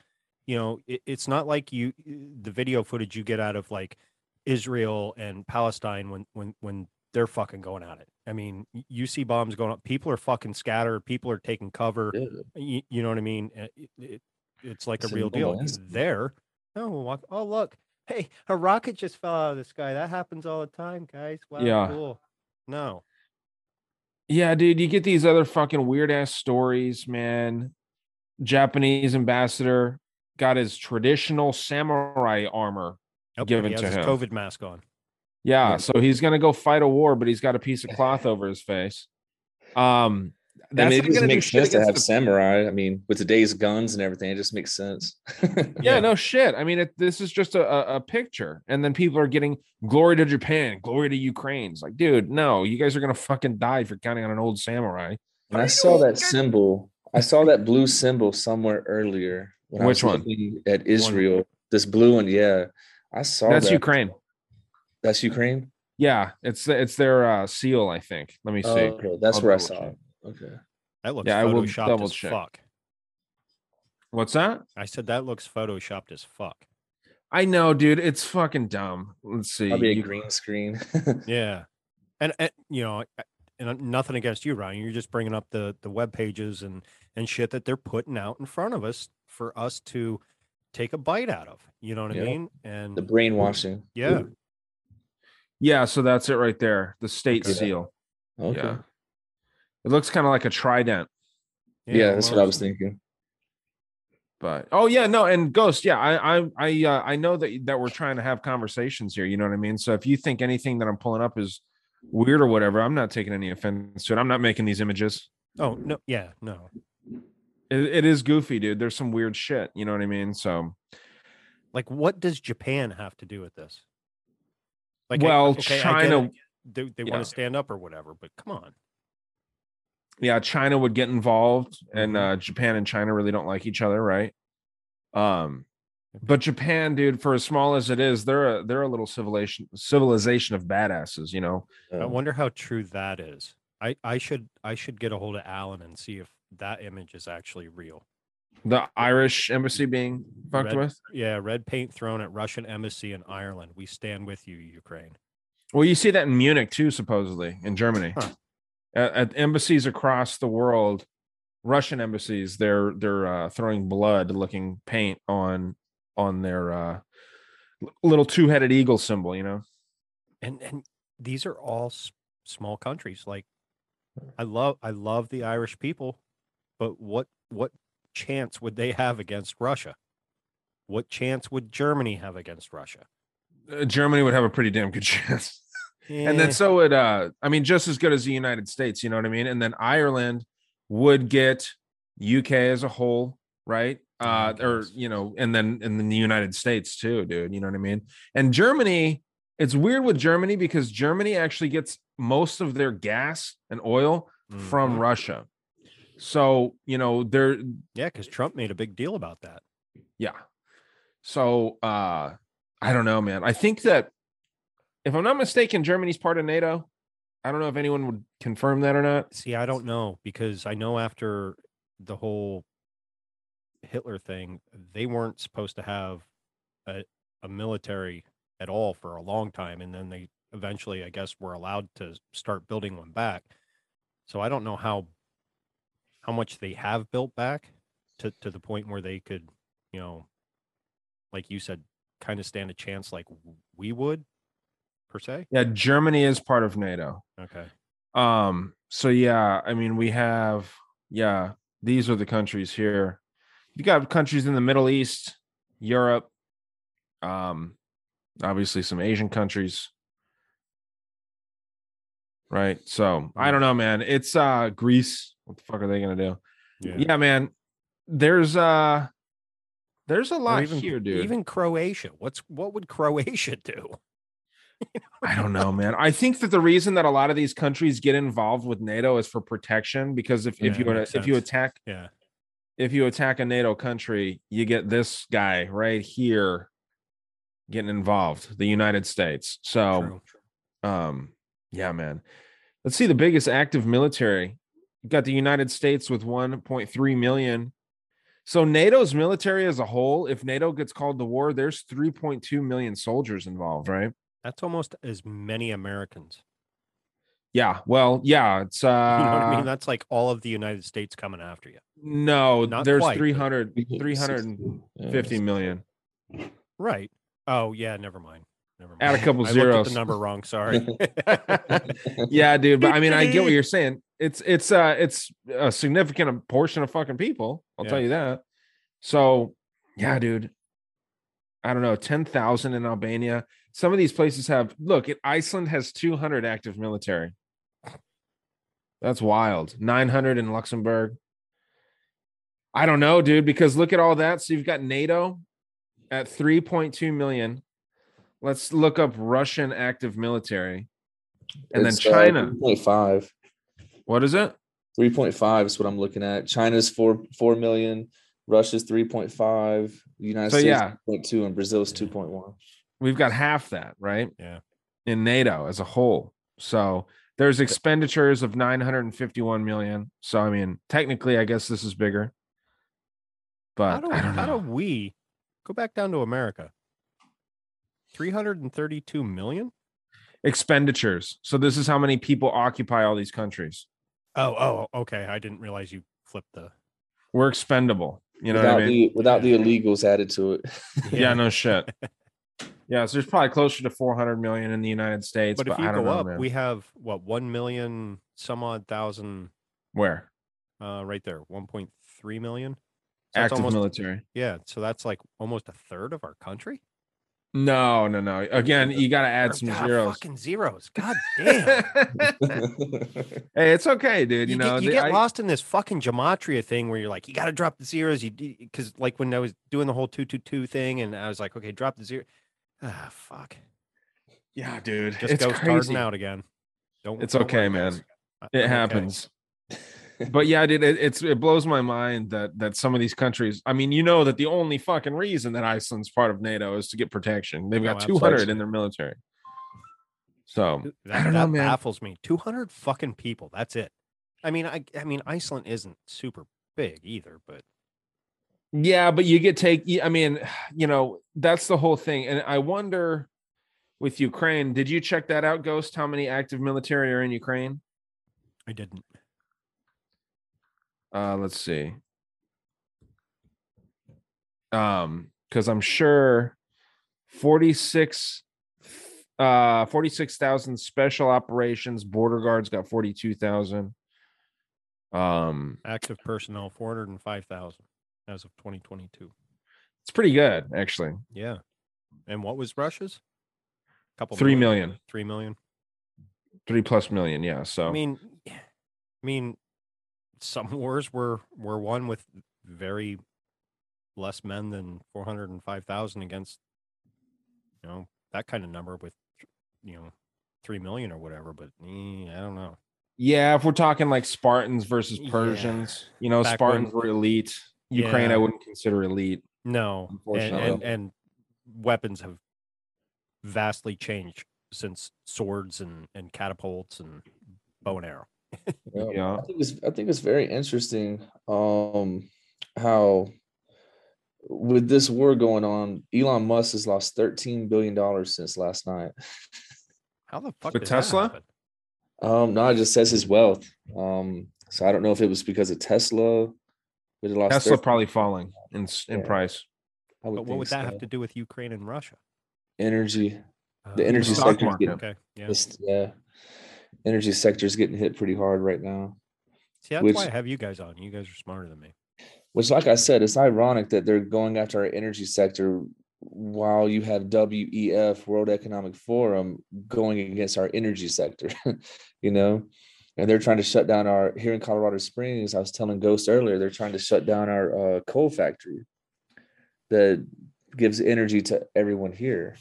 you know, it, it's not like you, the video footage you get out of like Israel and Palestine when, when, when they're fucking going at it. I mean, you see bombs going up, people are fucking scattered, people are taking cover. Yeah. You, you know what I mean? It, it, it's like it's a real deal there. Oh, oh, look, hey, a rocket just fell out of the sky. That happens all the time, guys. Wow, yeah. Cool. No. Yeah, dude, you get these other fucking weird ass stories, man. Japanese ambassador got his traditional samurai armor yep, given to him. He has his COVID mask on. Yeah, yeah, so he's gonna go fight a war, but he's got a piece of cloth over his face. Um, that doesn't make sense to have the... samurai. I mean, with today's guns and everything, it just makes sense. yeah, yeah, no shit. I mean, it, this is just a, a, a picture, and then people are getting glory to Japan, glory to Ukraine. It's like, dude, no, you guys are gonna fucking die if you're counting on an old samurai. And I saw that symbol. I saw that blue symbol somewhere earlier. When Which one? At Israel, one. This blue one, yeah. I saw that's that. Ukraine. That's Ukraine. Yeah, it's it's their uh, seal, I think. Let me see. Oh, okay. That's I'll where I saw check. it. Okay, that looks yeah. Photoshopped I will double as check. Fuck. What's that? I said that looks photoshopped as fuck. I know, dude. It's fucking dumb. Let's see. Probably a you... green screen. yeah, and, and you know, and nothing against you, Ryan. You're just bringing up the the web pages and and shit that they're putting out in front of us. For us to take a bite out of, you know what yeah. I mean? And the brainwashing. Yeah. Ooh. Yeah. So that's it right there. The state okay. seal. Okay. Yeah. It looks kind of like a trident. Yeah. yeah that's what I was thinking. But, oh yeah, no. And Ghost. Yeah. I, I, I, uh, I know that, that we're trying to have conversations here. You know what I mean? So if you think anything that I'm pulling up is weird or whatever, I'm not taking any offense to it. I'm not making these images. Oh no. Yeah. No. It is goofy, dude. There's some weird shit. You know what I mean? So, like, what does Japan have to do with this? Like, well, okay, China, they, they yeah. want to stand up or whatever, but come on. Yeah, China would get involved, and uh, Japan and China really don't like each other, right? Um, but Japan, dude, for as small as it is, they're a they're a little civilization civilization of badasses, you know. I wonder how true that is. I I should I should get a hold of Alan and see if that image is actually real. The Irish embassy being fucked red, with? Yeah, red paint thrown at Russian embassy in Ireland. We stand with you, Ukraine. Well, you see that in Munich, too, supposedly, in Germany. Huh. At, at embassies across the world, Russian embassies, they're they're uh, throwing blood-looking paint on on their uh, little two-headed eagle symbol, you know? And and these are all s- small countries. Like, I love I love the Irish people, but what what chance would they have against Russia? What chance would Germany have against Russia? Uh, Germany would have a pretty damn good chance. Yeah. And then so would, uh, I mean, just as good as the United States, you know what I mean? And then Ireland would get U K as a whole, right? Uh, or, you know, and then in the United States too, dude, you know what I mean? And Germany, it's weird with Germany because Germany actually gets most of their gas and oil mm. from Russia. So, you know, there. Yeah, because Trump made a big deal about that. Yeah. So uh, I don't know, man. I think that if I'm not mistaken, Germany's part of NATO. I don't know if anyone would confirm that or not. See, I don't know, because I know after the whole Hitler thing, they weren't supposed to have a, a military at all for a long time. And then they eventually, I guess, were allowed to start building one back. So I don't know how how much they have built back to, to the point where they could, you know, like you said, kind of stand a chance like we would, per se. Yeah, Germany is part of NATO. Okay. Um. So, yeah, I mean, we have, yeah, these are the countries here. You got countries in the Middle East, Europe, um, obviously some Asian countries. Right. So I don't know, man. It's uh Greece. What the fuck are they gonna do? Yeah, yeah man. There's uh there's a lot even, here, dude. Even Croatia. What's what would Croatia do? I don't know, man. I think that the reason that a lot of these countries get involved with NATO is for protection, because if, yeah, if you were to, if you attack yeah. if you attack a NATO country, you get this guy right here getting involved, the United States. So true, true. um Yeah, man. Let's see the biggest active military. You got the United States with one point three million. So NATO's military as a whole, if NATO gets called to war, there's three point two million soldiers involved, right? That's almost as many Americans. Yeah, well, yeah, it's... Uh, you know what I mean? That's like all of the United States coming after you. No, Not there's quite, three hundred, three hundred fifty yeah, million. Right. Oh, yeah, never mind. Never mind. Add a couple I zeros. Looked at the number wrong. Sorry. Yeah, dude. But I mean, I get what you're saying. It's it's uh it's a significant portion of fucking people. I'll yeah. tell you that. So yeah, dude. I don't know. Ten thousand in Albania. Some of these places have. Look, Iceland has two hundred active military. That's wild. Nine hundred in Luxembourg. I don't know, dude. Because look at all that. So you've got NATO at three point two million. Let's look up Russian active military, and it's, then China. Uh, three point five. What is it? three point five is what I'm looking at. China's four four million. Russia's three point five. United so, States yeah. three point two, and Brazil's yeah. two point one. We've got half that, right? Yeah. In NATO as a whole, so there's expenditures of nine hundred fifty-one million. So I mean, technically, I guess this is bigger. But how do, I don't know. How do we go back down to America? three hundred thirty-two million expenditures. So this is how many people occupy all these countries. Oh, oh, okay. I didn't realize you flipped the. We're expendable. You know without what I mean? The, without the illegals added to it. Yeah, yeah no shit. Yeah, so there's probably closer to four hundred million in the United States. But, but if you I don't go know, up, man. We have what one million some odd thousand. Where? Uh, right there, one point three million. So active almost, military. Yeah, so that's like almost a third of our country. No, no, no. Again, you got to add some God, zeros. Fucking zeros. God damn. Hey, it's okay, dude. You, you know, get, you the, get I, lost in this fucking gematria thing where you're like, you got to drop the zeros. You because like when I was doing the whole two two two thing, and I was like, okay, drop the zero. Ah, oh, fuck. Yeah, dude. Just it's go starting out again. Don't. It's don't okay, man. It okay. happens. But yeah, dude, it, it's it blows my mind that that some of these countries. I mean, you know that the only fucking reason that Iceland's part of NATO is to get protection. They've got oh, two hundred in their military. So that, I don't that know, man. Baffles me. two hundred fucking people. That's it. I mean, I I mean, Iceland isn't super big either, but Yeah, but you get take, I mean, you know, that's the whole thing. And I wonder with Ukraine, did you check that out, Ghost? How many active military are in Ukraine? I didn't. Uh, let's see. Um, because I'm sure forty-six uh forty-six thousand special operations, border guards got forty-two thousand. Um, active personnel four hundred five thousand as of twenty twenty-two. It's pretty good, actually. Yeah. And what was Russia's? A couple three million. million. Three million. Three plus million, yeah. So I mean I mean some wars were were won with very less men than four hundred five thousand against, you know, that kind of number with, you know, three million or whatever, but eh, I don't know. Yeah, if we're talking like Spartans versus Persians, yeah. you know, Back Spartans when, were elite. Ukraine, yeah. I wouldn't consider elite. No, unfortunately. And, and, and weapons have vastly changed since swords and, and catapults and bow and arrow. yeah. yeah. I think it's I think it's very interesting um, how with this war going on, Elon Musk has lost thirteen billion dollars since last night. How the fuck? With Tesla? Um, no, it just says his wealth. Um, so I don't know if it was because of Tesla. But it lost Tesla thirteen probably falling in in yeah. price. But what would that so. have to do with Ukraine and Russia? Energy, uh, the energy the sector. Okay. Yeah. yeah, energy sector is getting hit pretty hard right now. See, that's which, why I have you guys on. You guys are smarter than me. Which, like I said, it's ironic that they're going after our energy sector while you have W E F, World Economic Forum, going against our energy sector, you know? And they're trying to shut down our, here in Colorado Springs, I was telling Ghost earlier, they're trying to shut down our uh, coal factory that gives energy to everyone here.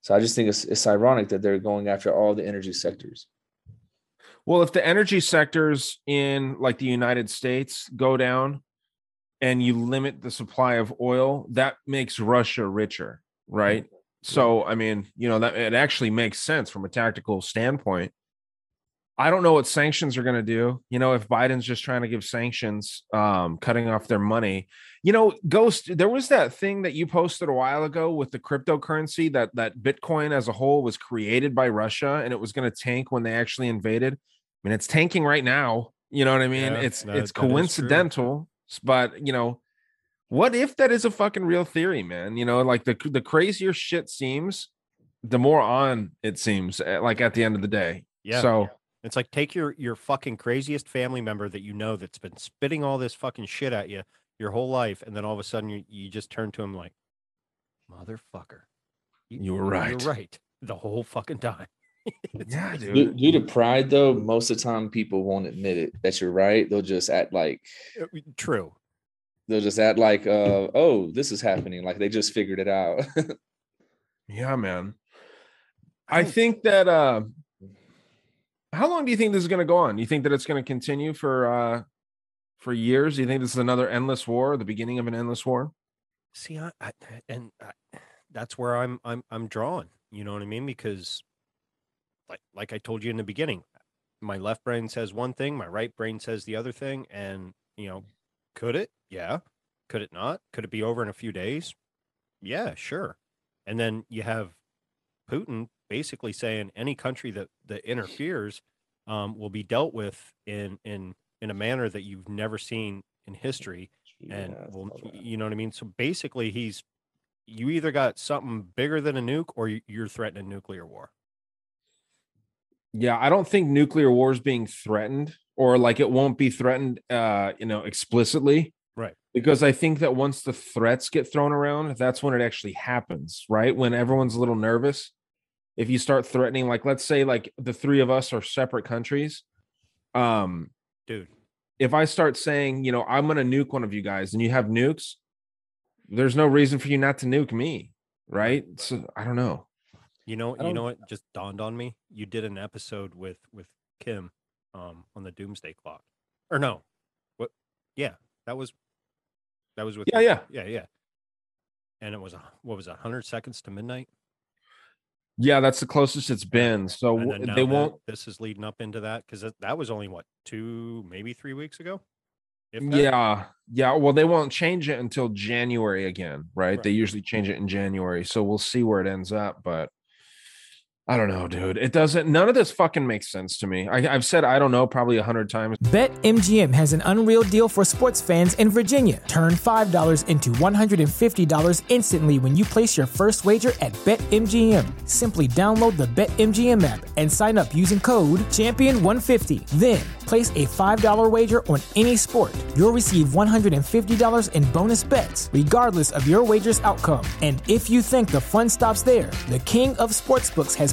So I just think it's, it's ironic that they're going after all the energy sectors. Well, if the energy sectors in like the United States go down, and you limit the supply of oil, that makes Russia richer, right? So, I mean, you know, that it actually makes sense from a tactical standpoint. I don't know what sanctions are going to do. You know, if Biden's just trying to give sanctions, um, cutting off their money, you know, Ghost, there was that thing that you posted a while ago with the cryptocurrency that, that Bitcoin as a whole was created by Russia and it was going to tank when they actually invaded. I mean, it's tanking right now. You know what I mean? Yeah, it's that, it's coincidental. But, you know, what if that is a fucking real theory, man? You know, like the the crazier shit seems, the more on it seems, like at the end of the day. Yeah. So it's like take your, your fucking craziest family member that you know that's been spitting all this fucking shit at you your whole life. And then all of a sudden you, you just turn to him like, motherfucker. You, you were right. You were right. The whole fucking time. Yeah, dude. Due to pride, though, most of the time people won't admit it that you're right. They'll just act like true. They'll just act like, uh, oh, this is happening. Like they just figured it out. Yeah, man. I think that. Uh, how long do you think this is going to go on? You think that it's going to continue for uh, for years? Do you think this is another endless war, the beginning of an endless war? See, I, I and I, that's where I'm I'm I'm drawn. You know what I mean? Because. Like, like I told you in the beginning, my left brain says one thing, my right brain says the other thing. And, you know, could it? Yeah. Could it not? Could it be over in a few days? Yeah, sure. And then you have Putin basically saying any country that, that interferes um, will be dealt with in, in, in a manner that you've never seen in history. Yeah, and, well, you know what I mean? So basically he's, you either got something bigger than a nuke or you're threatening nuclear war. Yeah, I don't think nuclear war is being threatened or like it won't be threatened, uh, you know, explicitly. Right. Because I think that once the threats get thrown around, that's when it actually happens. Right. When everyone's a little nervous, if you start threatening, like, let's say like the three of us are separate countries. Um, Dude, if I start saying, you know, I'm going to nuke one of you guys and you have nukes, there's no reason for you not to nuke me. Right. So I don't know. You know, you know what just dawned on me? You did an episode with, with Kim um, on the Doomsday Clock. Or no. What? Yeah, that was that was with Yeah, yeah. Yeah, yeah. And it was what was it, one hundred seconds to midnight? Yeah, that's the closest it's been. So they won't, this is leading up into that cuz that, that was only what, two maybe three weeks ago. If yeah. Yeah. Well, they won't change it until January again, right? right? They usually change it in January. So we'll see where it ends up. But I don't know, dude. It doesn't, none of this fucking makes sense to me. I, I've said, I don't know, probably a hundred times. BetMGM has an unreal deal for sports fans in Virginia. Turn five dollars into one hundred fifty dollars instantly when you place your first wager at BetMGM. Simply download the BetMGM app and sign up using code champion one fifty. Then place a five dollar wager on any sport. You'll receive one hundred fifty dollars in bonus bets, regardless of your wager's outcome. And if you think the fun stops there, the King of Sportsbooks has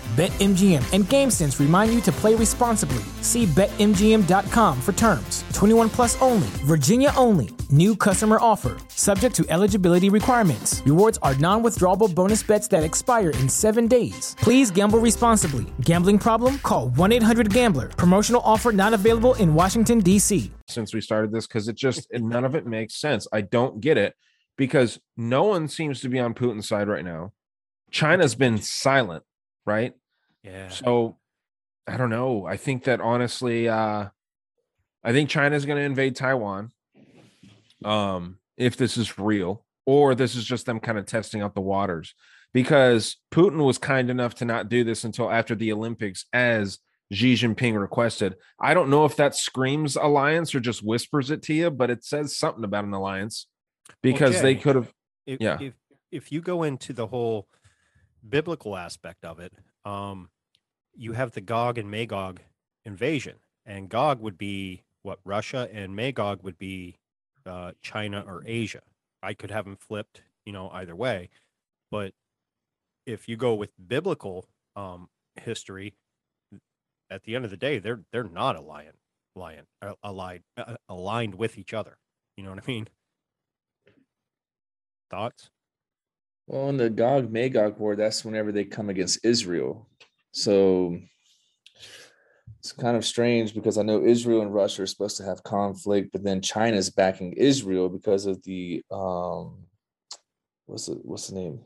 BetMGM and GameSense remind you to play responsibly. See Bet M G M dot com for terms. twenty-one plus only. Virginia only. New customer offer. Subject to eligibility requirements. Rewards are non-withdrawable bonus bets that expire in seven days. Please gamble responsibly. Gambling problem? Call one eight hundred gambler. Promotional offer not available in Washington, D C. Since we started this, because it just, none of it makes sense. I don't get it because no one seems to be on Putin's side right now. China's been silent, right? Yeah. So I don't know. I think that honestly, uh, I think China is going to invade Taiwan. Um, if this is real, or this is just them kind of testing out the waters, because Putin was kind enough to not do this until after the Olympics, as Xi Jinping requested. I don't know if that screams alliance or just whispers it to you, but it says something about an alliance because well, Jay, they could have. Yeah. If, if you go into the whole biblical aspect of it, um, you have the Gog and Magog invasion, and Gog would be what Russia and Magog would be uh China or Asia. I could have them flipped, you know, either way. But if you go with biblical um history, at the end of the day, they're they're not aligned aligned allied uh, aligned with each other. You know what I mean? Thoughts? Well, in the Gog Magog war, that's whenever they come against Israel. So it's kind of strange because I know Israel and Russia are supposed to have conflict, but then China's backing Israel because of the um, what's the what's the name?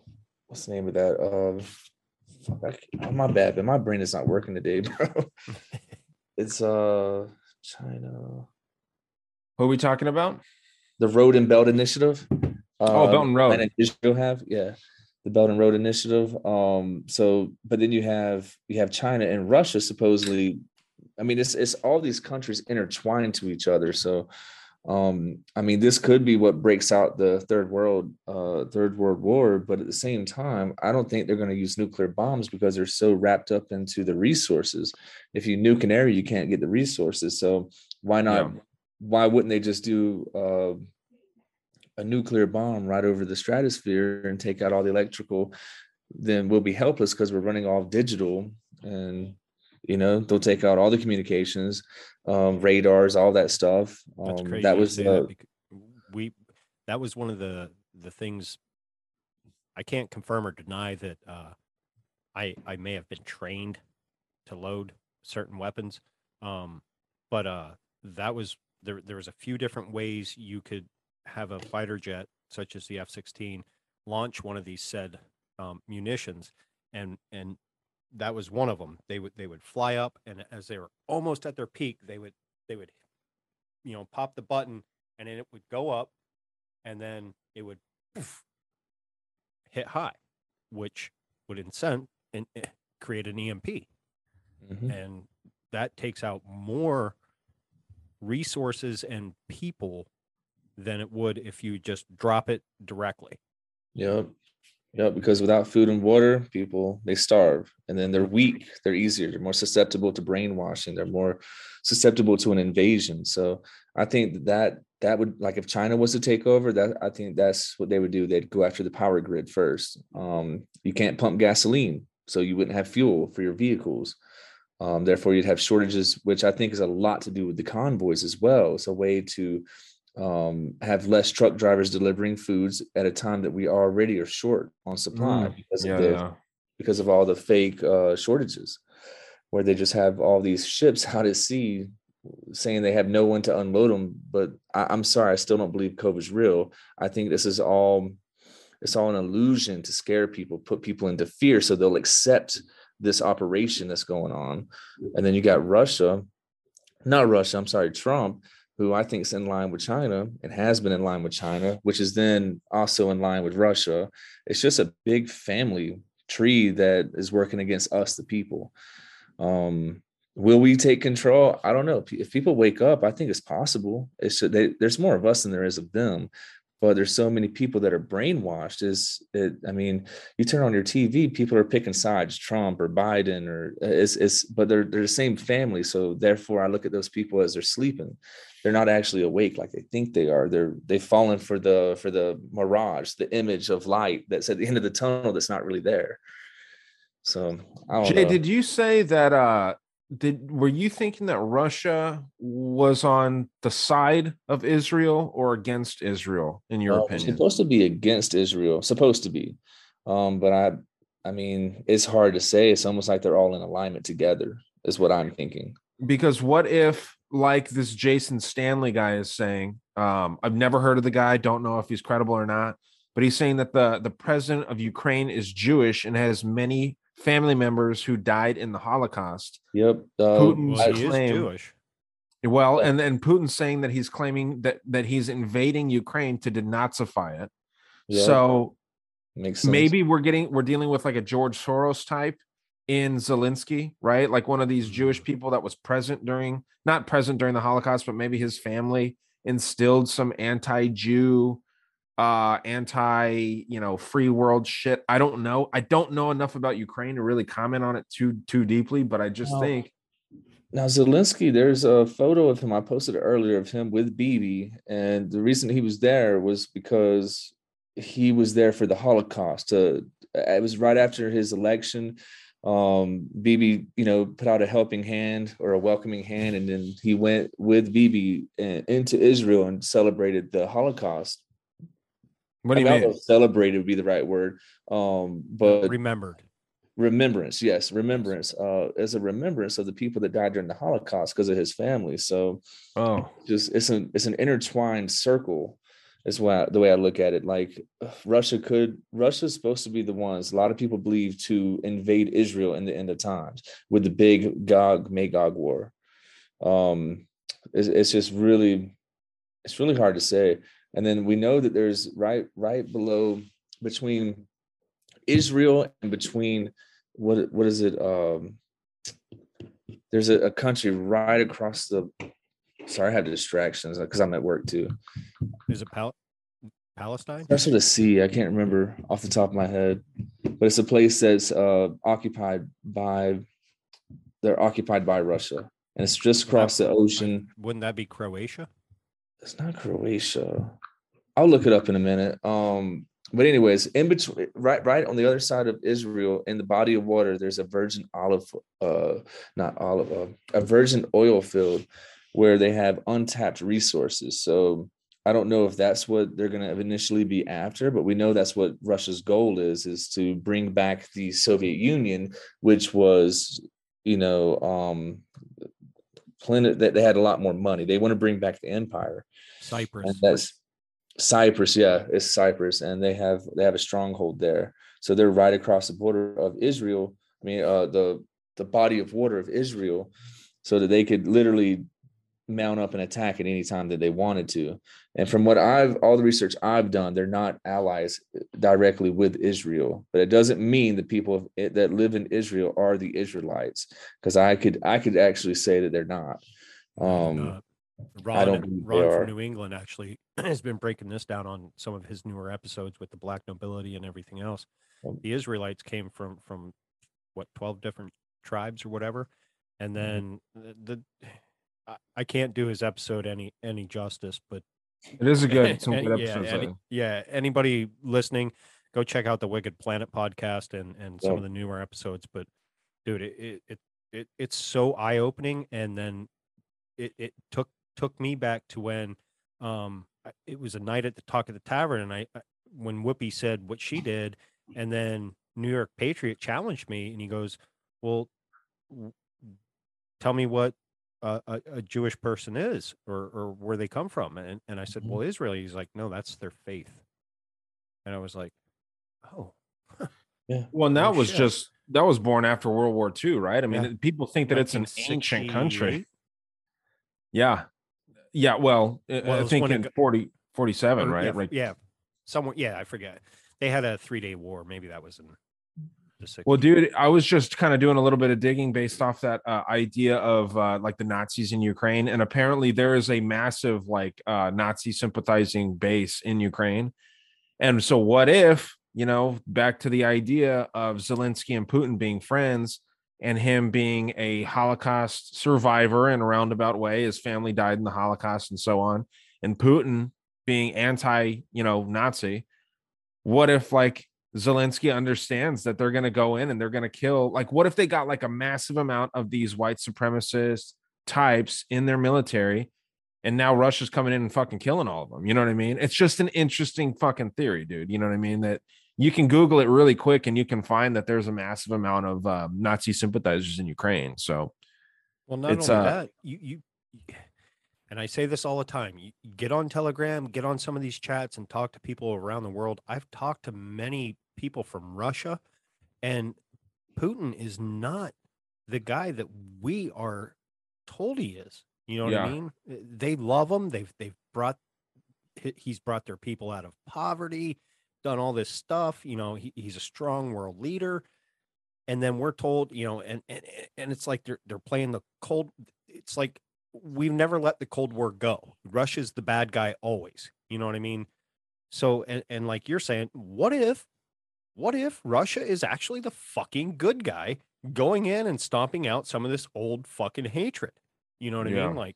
What's the name of that? Um, uh, my bad, but my brain is not working today, bro. It's uh China. What are we talking about? The Road and Belt Initiative. Oh, um, Belt and Road. And Israel have yeah. The Belt and Road Initiative. Um, so, but then you have you have China and Russia supposedly. I mean, it's it's all these countries intertwined to each other. So, um, I mean, this could be what breaks out the third world, uh, third world war. But at the same time, I don't think they're going to use nuclear bombs because they're so wrapped up into the resources. If you nuke an area, you can't get the resources. So why not? Yeah. Why wouldn't they just do uh, a nuclear bomb right over the stratosphere and take out all the electrical? Then we'll be helpless because we're running all digital and. You know, they'll take out all the communications, um, radars, all that stuff. Um, That's crazy that was uh, that we. That was one of the the things. I can't confirm or deny that uh, I I may have been trained to load certain weapons, um, but uh, that was there. There was a few different ways you could have a fighter jet, such as the F sixteen, launch one of these said um, munitions, and and. That was one of them. They would they would fly up, and as they were almost at their peak, they would they would, you know, pop the button, and then it would go up, and then it would poof, hit high, which would incent and create an E M P, mm-hmm. and that takes out more resources and people than it would if you just drop it directly. Yep. Yeah, because without food and water, people, they starve, and then they're weak. They're easier. They're more susceptible to brainwashing. They're more susceptible to an invasion. So I think that that would, like, if China was to take over, that I think that's what they would do. They'd go after the power grid first. Um, you can't pump gasoline, so you wouldn't have fuel for your vehicles. Um, therefore, you'd have shortages, which I think is a lot to do with the convoys as well. It's a way to um have less truck drivers delivering foods at a time that we already are short on supply mm, because of yeah, the yeah. because of all the fake uh shortages, where they just have all these ships out at sea saying they have no one to unload them. But I, I'm sorry, I still don't believe COVID's real. I think this is all, it's all an illusion to scare people, put people into fear so they'll accept this operation that's going on. And then you got Russia, not Russia, I'm sorry, Trump, who I think is in line with China and has been in line with China, which is then also in line with Russia. It's just a big family tree that is working against us, the people. Um, will we take control? I don't know. If people wake up, I think it's possible. It's just, they, there's more of us than there is of them, but there's so many people that are brainwashed. Is it, I mean, you turn on your T V, people are picking sides, Trump or Biden, or it's, it's, but they're, they're the same family. So therefore I look at those people as they're sleeping. They're not actually awake like they think they are. They're, they've fallen for the, for the mirage, the image of light that's at the end of the tunnel that's not really there. So I don't Jay, know. Did you say that, uh, Did were you thinking that Russia was on the side of Israel or against Israel, in your um, opinion? Supposed to be against Israel, supposed to be. Um, but I I mean, it's hard to say. It's almost like they're all in alignment together, is what I'm thinking. Because what if, like this Jason Stanley guy is saying, um, I've never heard of the guy, don't know if he's credible or not, but he's saying that the, the president of Ukraine is Jewish and has many family members who died in the Holocaust. Yep. Uh, Putin's well, he claim, is Jewish. Well, and then Putin's saying that he's claiming that, that he's invading Ukraine to denazify it. Yep. So Makes sense. Maybe we're getting we're dealing with like a George Soros type in Zelensky, right? Like one of these Jewish people that was present during, not present during the Holocaust, but maybe his family instilled some anti-Jew uh anti you know free world shit. I don't know I don't know enough about Ukraine to really comment on it too too deeply, but I just now, think now Zelensky, there's a photo of him I posted earlier of him with Bibi, and the reason he was there was because he was there for the Holocaust. Uh, it was right after his election. Um, Bibi, you know, put out a helping hand or a welcoming hand, and then he went with Bibi and, into Israel and celebrated the Holocaust. What do you I mean? I don't know, celebrated would be the right word. Um, but remembered. Remembrance, yes, remembrance. Uh, as a remembrance of the people that died during the Holocaust because of his family. So oh, just it's an it's an intertwined circle, is why the way I look at it. Like Russia could Russia's supposed to be the ones, a lot of people believe, to invade Israel in the end of times with the big Gog Magog war. Um, it's, it's just really it's really hard to say. And then we know that there's right right below between Israel and between what what is it? Um, there's a, a country right across the. Sorry, I have distractions because I'm at work too. Is it Pal- Palestine? Starts with a C. I can't remember off the top of my head, but it's a place that's uh, occupied by they're occupied by Russia, and it's just across the ocean. Wouldn't that be Croatia? It's not Croatia. I'll look it up in a minute. Um, but anyways, in between, right, right on the other side of Israel, in the body of water, there's a virgin olive, uh, not olive, uh, a virgin oil field where they have untapped resources. So I don't know if that's what they're going to initially be after, but we know that's what Russia's goal is: is to bring back the Soviet Union, which was, you know, um, planet that they had a lot more money. They want to bring back the empire. Cyprus. And that's Cyprus, yeah, it's Cyprus, and they have they have a stronghold there. So they're right across the border of Israel. I mean, uh, the the body of water of Israel, so that they could literally mount up and attack at any time that they wanted to. And from what I've all the research I've done, they're not allies directly with Israel, but it doesn't mean the people that live in Israel are the Israelites, because I could I could actually say that they're not. Um, and, uh, Ron, I don't Ron from New England actually has been breaking this down on some of his newer episodes with the Black nobility and everything else. The Israelites came from from what twelve different tribes or whatever, and then the, the I can't do his episode any any justice, but it is a good, some good episodes. Yeah, any, yeah, anybody listening, go check out the Wicked Planet podcast and, and some yeah. of the newer episodes. But dude, it it it it's so eye opening, and then it, it took took me back to when um it was a night at the Talk of the Tavern, and I when Whoopi said what she did, and then New York Patriot challenged me, and he goes, "Well, tell me what." uh, a, a Jewish person is, or, or where they come from. And, and I said, mm-hmm. well, Israel. He's like, no, that's their faith. And I was like, oh, huh. yeah. Well, and that oh, was shit. just, that was born after World War Two, right? I mean, yeah. people think that it's an ancient country. Yeah. Yeah. Well, well I think in forty, forty-seven, right? Yeah, right. Yeah. Somewhere. Yeah. I forget. They had a three day war. Maybe that was in the sixties. Well, dude, I was just kind of doing a little bit of digging based off that uh, idea of uh, like the Nazis in Ukraine. And apparently there is a massive like uh, Nazi sympathizing base in Ukraine. And so what if, you know, back to the idea of Zelensky and Putin being friends and him being a Holocaust survivor in a roundabout way, his family died in the Holocaust and so on, and Putin being anti, you know, Nazi. What if like Zelensky understands that they're going to go in and they're going to kill, like, what if they got like a massive amount of these white supremacist types in their military and now Russia's coming in and fucking killing all of them? You know what I mean? It's just an interesting fucking theory, dude. You know what I mean? That you can Google it really quick and you can find that there's a massive amount of uh, Nazi sympathizers in Ukraine. So, well, not it's, only uh, that, you, you, and I say this all the time, you get on Telegram, get on some of these chats and talk to people around the world. I've talked to many people from Russia, and Putin is not the guy that we are told he is. You know what yeah. I mean? They love him. They've, they've brought, he's brought their people out of poverty, done all this stuff. You know, he, he's a strong world leader. And then we're told, you know, and, and, and it's like, they're, they're playing the cold. It's like, we've never let the Cold War go. Russia's the bad guy always, you know what I mean? So, and, and like you're saying, what if, what if Russia is actually the fucking good guy going in and stomping out some of this old fucking hatred? You know what I yeah. mean? Like,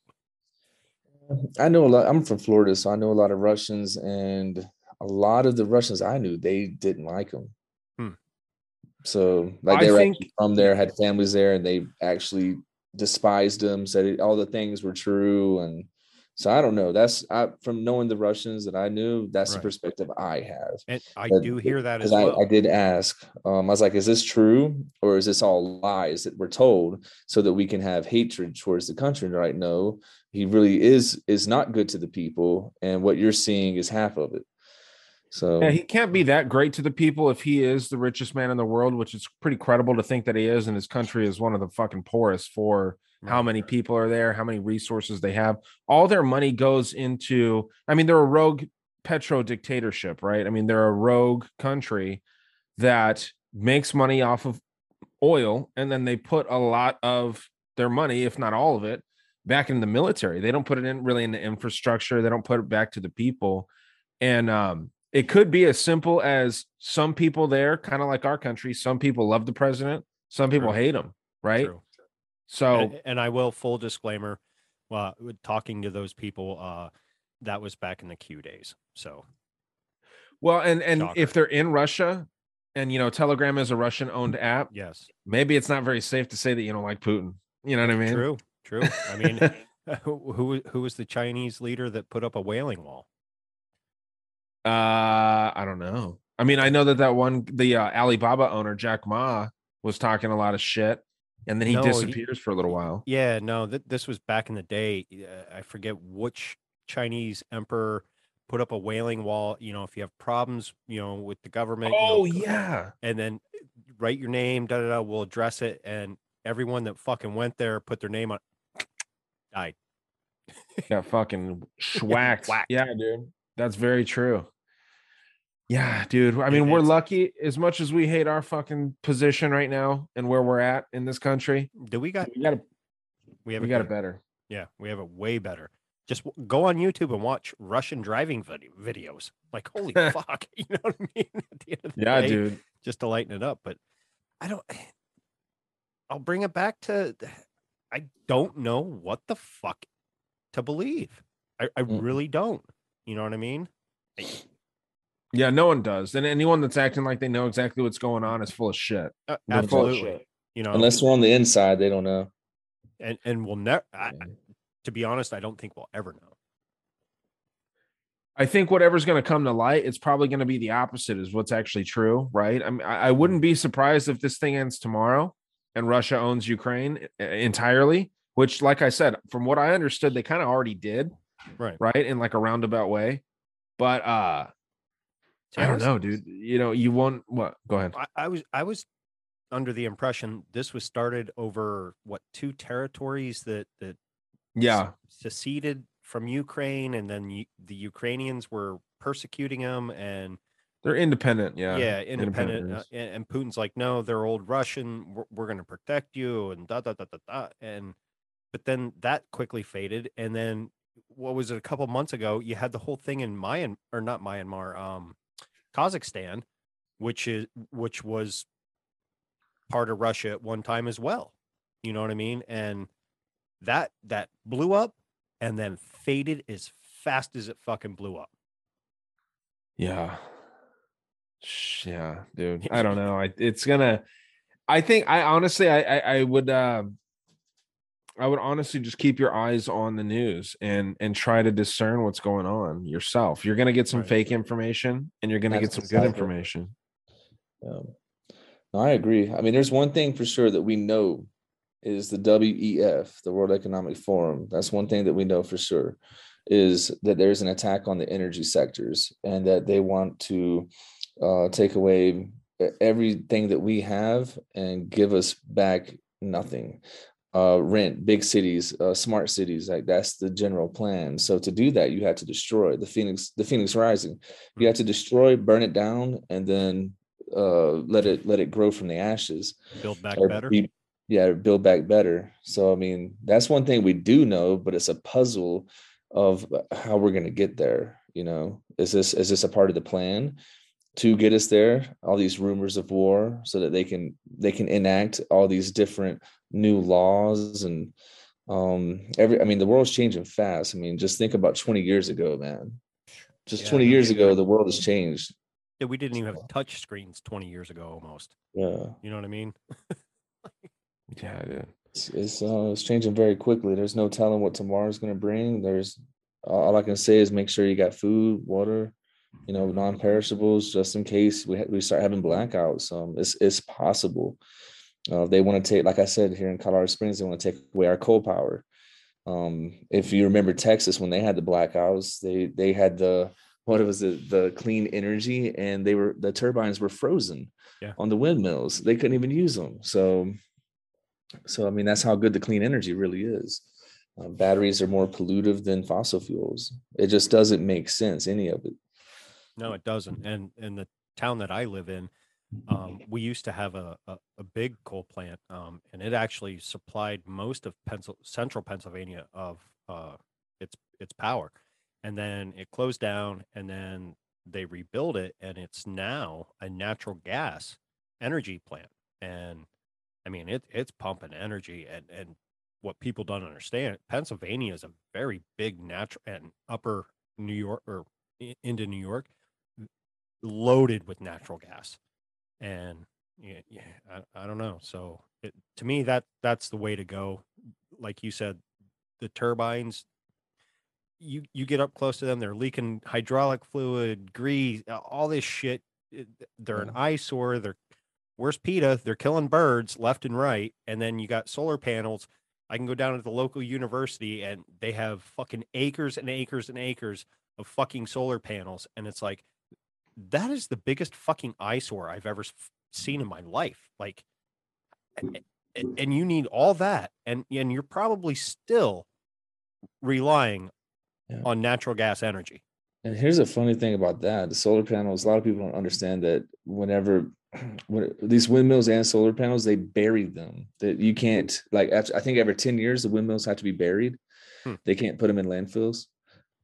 I know a lot. I'm from Florida, so I know a lot of Russians, and a lot of the Russians I knew, they didn't like them. Hmm. So, like, they I were think, from there, had families there, and they actually despised them, said it, all the things were true. And so, I don't know. That's I, from knowing the Russians that I knew, that's right. the perspective I have. And I that, do hear that as well. I, I did ask. Um, I was like, is this true, or is this all lies that we're told so that we can have hatred towards the country? And right? No, he really is is not good to the people, and what you're seeing is half of it. So yeah, he can't be that great to the people if he is the richest man in the world, which is pretty credible to think that he is, and his country is one of the fucking poorest for how many people are there, how many resources they have. All their money goes into, I mean, they're a rogue petro dictatorship, right? I mean, they're a rogue country that makes money off of oil, and then they put a lot of their money, if not all of it, back in the military. They don't put it in really in the infrastructure. They don't put it back to the people. And um, it could be as simple as some people there, kind of like our country, some people love the president, some people True. hate him, right? True. So, and, and I will, full disclaimer, well, uh, talking to those people, uh, that was back in the Q days. So, well, and, and Shocker. if they're in Russia, and, you know, Telegram is a Russian owned app. Yes. Maybe it's not very safe to say that you don't like Putin. You know what I mean? True. True. I mean, who, who was the Chinese leader that put up a wailing wall? Uh, I don't know. I mean, I know that that one, the uh, Alibaba owner, Jack Ma, was talking a lot of shit. And then he no, disappears he, for a little while. Yeah, no, th- this was back in the day. Uh, I forget which Chinese emperor put up a wailing wall. You know, if you have problems, you know, with the government. Oh, you know, yeah. And then write your name, da da da, we'll address it. And everyone that fucking went there, put their name on, died. Got fucking schwacked. Yeah, dude. That's very true. Yeah, dude. I mean, we're lucky as much as we hate our fucking position right now and where we're at in this country. Do we got we got it? We have we it got better. it better. Yeah, we have it way better. Just go on YouTube and watch Russian driving video, videos. Like, holy fuck, you know what I mean? At the end of the yeah, day, dude. Just to lighten it up. But I don't. I'll bring it back to. I don't know what the fuck to believe. I, I mm. really don't. You know what I mean? Like, yeah, no one does. And anyone that's acting like they know exactly what's going on is full of shit. Uh, absolutely. Full of shit. You know, unless we're on the inside, they don't know. And and we'll never, to be honest, I don't think we'll ever know. I think whatever's going to come to light, it's probably going to be the opposite is what's actually true, right? I mean, I wouldn't be surprised if this thing ends tomorrow and Russia owns Ukraine entirely, which, like I said, from what I understood, they kind of already did. Right. Right. In like a roundabout way. But uh, I don't know, dude. You know, you won't. What? Go ahead. I, I was I was under the impression this was started over what two territories that that yeah seceded from Ukraine, and then you, the Ukrainians were persecuting them, and they're independent. Yeah. Yeah. Independent. Uh, and, and Putin's like, no, they're old Russian. We're, we're going to protect you. And da da da da da. And but then that quickly faded, and then. What was it a couple months ago? You had the whole thing in Myanmar, or not Myanmar, um, Kazakhstan, which is which was part of Russia at one time as well. You know what I mean? And that that blew up and then faded as fast as it fucking blew up. Yeah, yeah, dude. I don't know. I it's gonna. I think I honestly I I, I would. Uh, I would honestly just keep your eyes on the news and and try to discern what's going on yourself. You're going to get some right. fake information, and you're going to get some exactly. good information. Um, no, I agree. I mean, there's one thing for sure that we know is the W E F, the World Economic Forum. That's one thing that we know for sure is that there's an attack on the energy sectors, and that they want to uh, take away everything that we have and give us back nothing. Uh, rent, big cities, uh, smart cities, like that's the general plan. So to do that, you have to destroy the Phoenix, the Phoenix Rising. You have to destroy, burn it down, and then uh, let it let it grow from the ashes. Build back or better. Be, yeah, build back better. So I mean, that's one thing we do know, but it's a puzzle of how we're going to get there. You know, is this is this a part of the plan to get us there? All these rumors of war, so that they can they can enact all these different new laws and um every I mean the world's changing fast. I mean, just think about twenty years ago, man. Just yeah, twenty years ago, the world has changed. Yeah, we didn't even have touch screens twenty years ago almost. Yeah. You know what I mean? yeah, yeah. It's it's, uh, it's changing very quickly. There's no telling what tomorrow's going to bring. There's uh, all I can say is make sure you got food, water, you know, non-perishables just in case we ha- we start having blackouts. Um it's it's possible. Uh, they want to take, like I said, here in Colorado Springs, they want to take away our coal power. Um, if you remember Texas, when they had the blackouts, they they had the, what was it, the clean energy, and they were, the turbines were frozen yeah. on the windmills. They couldn't even use them. So, so I mean, that's how good the clean energy really is. Uh, batteries are more pollutive than fossil fuels. It just doesn't make sense, any of it. No, it doesn't. And in the town that I live in, Um, we used to have a, a, a big coal plant, um, and it actually supplied most of Pencil, central Pennsylvania of uh, its its power. And then it closed down, and then they rebuilt it, and it's now a natural gas energy plant. And I mean, it it's pumping energy. And, and what people don't understand, Pennsylvania is a very big natural, and upper New York or into New York, loaded with natural gas. And yeah, yeah I, I don't know. So it, to me, that that's the way to go. Like you said, the turbines, you, you get up close to them, they're leaking hydraulic fluid, grease, all this shit. They're an eyesore. They're worse PETA. They're killing birds left and right. And then you got solar panels. I can go down to the local university, and they have fucking acres and acres and acres of fucking solar panels. And it's like, that is the biggest fucking eyesore I've ever seen in my life. Like, and, and you need all that. And, and you're probably still relying yeah. on natural gas energy. And here's a funny thing about that. The solar panels, a lot of people don't understand that whenever when, these windmills and solar panels, they bury them. That you can't, like, after, I think every ten years, the windmills have to be buried. Hmm. They can't put them in landfills.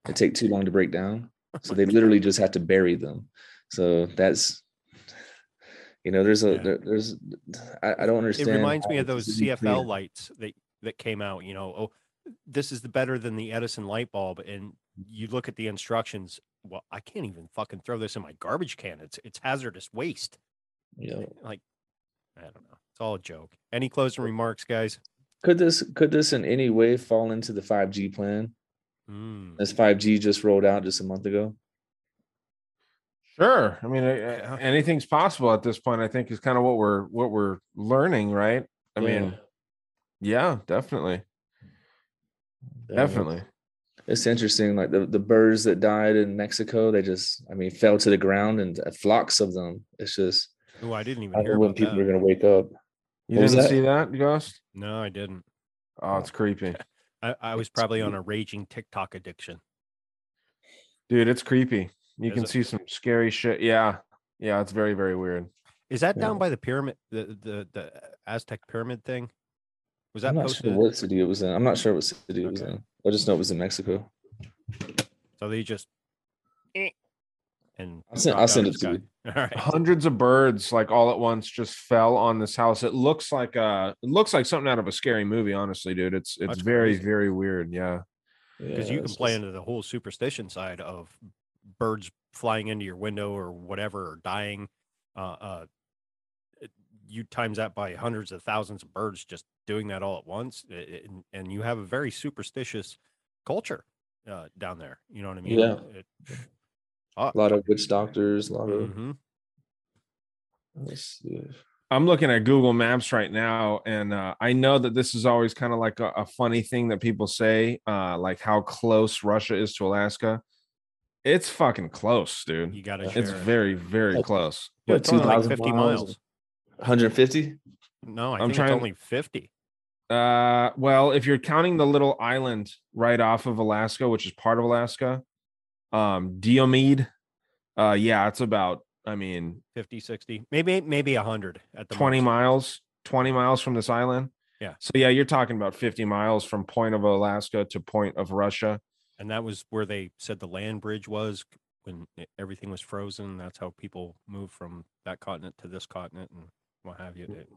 They take too long to break down. So they literally just have to bury them. So that's, you know, there's a, yeah. there, there's, I, I don't understand. It reminds me of those C F L clear. lights that, that came out, you know, oh, this is the better than the Edison light bulb. And you look at the instructions. Well, I can't even fucking throw this in my garbage can. It's, it's hazardous waste. Yeah. Like, I don't know. It's all a joke. Any closing remarks, guys? Could this, could this in any way fall into the five G plan? Mm. As five G just rolled out just a month ago. Sure, I mean, yeah. anything's possible at this point. I think is kind of what we're what we're learning, right? I yeah. mean, yeah, definitely. Definitely. Um, it's interesting. Like the, the birds that died in Mexico, they just, I mean, fell to the ground and uh, flocks of them. It's just. Oh, I didn't even I hear when about people that. Are going to wake up. You what didn't that? see that, Gus? No, I didn't. Oh, it's creepy. I, I was probably on a raging TikTok addiction. Dude, it's creepy. You Is can it? see some scary shit. Yeah. Yeah, it's very, very weird. Is that yeah. down by the pyramid, the, the, the Aztec pyramid thing? Was that I'm not posted? Sure what city it was in. I'm not sure what city it was okay. in. I just know it was in Mexico. So they just... and I'll send, I'll send it to you. All right. Hundreds of birds, like all at once, just fell on this house. It looks like uh it looks like something out of a scary movie, honestly, dude. It's it's That's very, crazy. very weird, yeah. Because yeah, you can play just... into the whole superstition side of birds flying into your window or whatever, or dying. Uh, uh, you times that by hundreds of thousands of birds just doing that all at once, and, and you have a very superstitious culture uh, down there. You know what I mean? Yeah. It, it, oh. A lot of witch doctors. A lot of. Mm-hmm. Let's see. I'm looking at Google Maps right now, and uh, I know that this is always kind of like a, a funny thing that people say, uh, like how close Russia is to Alaska. It's fucking close, dude. You got to. It's very, very like, close. Yeah, it's only like fifty miles. miles. one hundred fifty? No, I I'm think trying... it's only fifty. Uh, well, if you're counting the little island right off of Alaska, which is part of Alaska, um, Diomede, uh, yeah, it's about. I mean, fifty, sixty, maybe maybe one hundred at the twenty most. miles, twenty miles from this island. Yeah. So yeah, you're talking about fifty miles from point of Alaska to point of Russia. And that was where they said the land bridge was when everything was frozen. That's how people moved from that continent to this continent and what have you. It,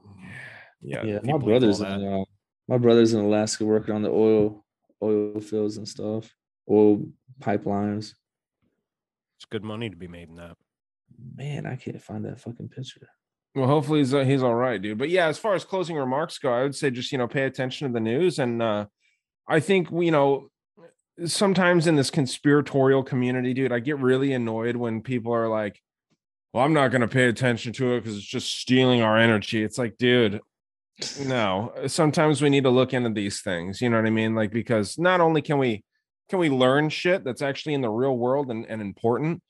yeah. Yeah. My brother's in, uh, my brother's in Alaska working on the oil, oil fields and stuff, oil pipelines. It's good money to be made in that. Man, I can't find that fucking picture. Well, hopefully he's, uh, he's all right, dude. But yeah, as far as closing remarks go, I would say just, you know, pay attention to the news. And uh, I think, you know, sometimes in this conspiratorial community, dude, I get really annoyed when people are like, well, I'm not going to pay attention to it because it's just stealing our energy. It's like, dude, no, sometimes we need to look into these things. You know what I mean? Like, because not only can we can we learn shit that's actually in the real world and, and important,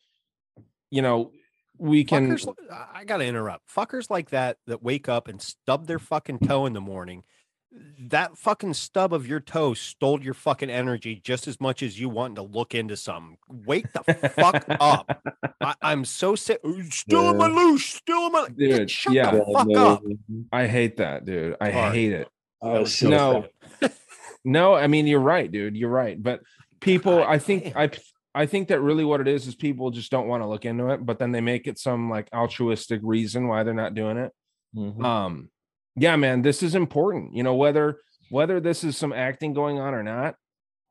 you know, we can fuckers, I gotta interrupt fuckers like that that wake up and stub their fucking toe in the morning. That fucking stub of your toe stole your fucking energy just as much as you wanting to look into something. Wake the fuck up. I, I'm so sick. Still yeah. in my loose, still in my dude, shut yeah. the fuck no. up. I hate that, dude. I All hate right. it. Oh, so no. No, I mean you're right, dude. You're right. But people, I, I think I I think that really what it is is people just don't want to look into it, but then they make it some like altruistic reason why they're not doing it. Mm-hmm. Um, yeah, man, this is important. You know, whether whether this is some acting going on or not,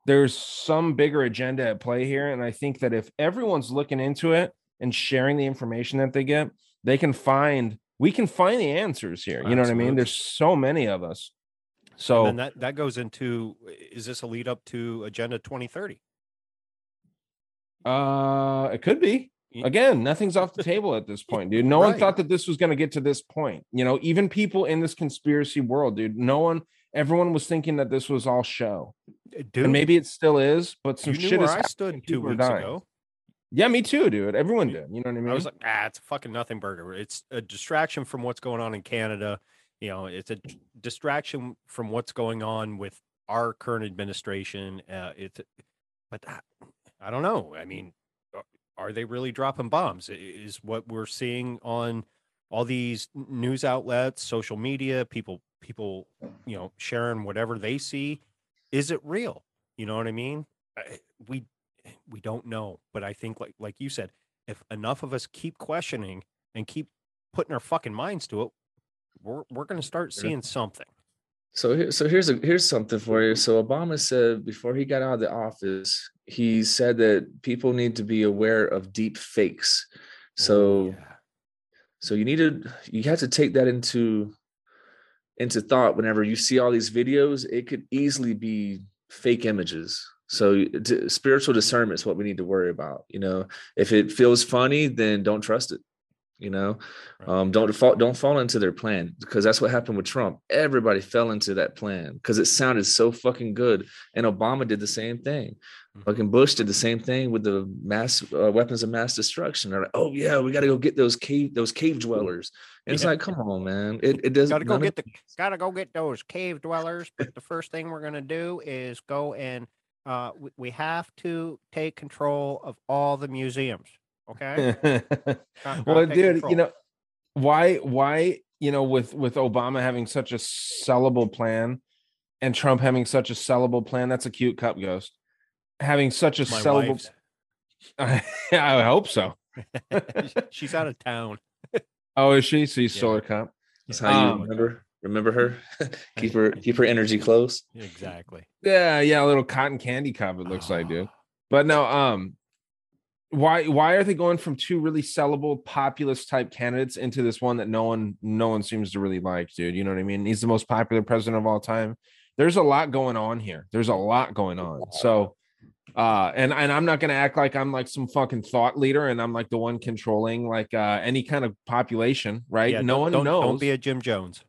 there's some bigger agenda at play here. And I think that if everyone's looking into it and sharing the information that they get, they can find we can find the answers here. You know Absolutely. What I mean? There's so many of us. So and that, that goes into, is this a lead up to Agenda twenty thirty? Uh, it could be. Again, nothing's off the table at this point, dude. No right. one thought that this was going to get to this point. You know, even people in this conspiracy world, dude, no one, everyone was thinking that this was all show. Dude, and maybe it still is, but some shit is. I stood two weeks ago. Yeah, me too, dude. Everyone did. You know what I mean? I was like, ah, it's a fucking nothing burger. It's a distraction from what's going on in Canada. You know, it's a distraction from what's going on with our current administration. Uh, it's, but that, I don't know. I mean, are they really dropping bombs? Is what we're seeing on all these news outlets, social media, people, people, you know, sharing whatever they see. Is it real? You know what I mean? We, we don't know, but I think like, like you said, if enough of us keep questioning and keep putting our fucking minds to it, we're, we're going to start seeing something. So here, so here's a, here's something for you. So Obama said before he got out of the office, he said that people need to be aware of deep fakes. So, yeah. so you need to, you have to take that into, into thought. Whenever you see all these videos, it could easily be fake images. So to, spiritual discernment is what we need to worry about. You know, if it feels funny, then don't trust it. you know, right. um, don't fall, don't fall into their plan, because that's what happened with Trump. Everybody fell into that plan because it sounded so fucking good. And Obama did the same thing. Mm-hmm. Fucking Bush did the same thing with the mass uh, weapons of mass destruction. They're like, oh yeah, we got to go get those cave, those cave dwellers. And yeah. It's like, come on, man. It, it doesn't gotta go get the, gotta go get those cave dwellers. But the first thing we're going to do is go and uh, we, we have to take control of all the museums. Okay. Well, dude, control. You know, why, why, you know, with, with Obama having such a sellable plan and Trump having such a sellable plan, that's a cute cup ghost, having such a My sellable, I, I hope so. She's out of town. Oh, is she? So you yeah. stole her cup. That's yeah. how um, you remember, remember her, keep her, keep her energy close. Exactly. Yeah. Yeah. A little cotton candy cup. It looks oh. like, dude, but no, um, Why why are they going from two really sellable populist type candidates into this one that no one no one seems to really like, dude? You know what I mean? He's the most popular president of all time. There's a lot going on here. There's a lot going on. So uh and, and I'm not gonna act like I'm like some fucking thought leader and I'm like the one controlling like uh any kind of population, right? Yeah, no one don't, knows. Don't be a Jim Jones.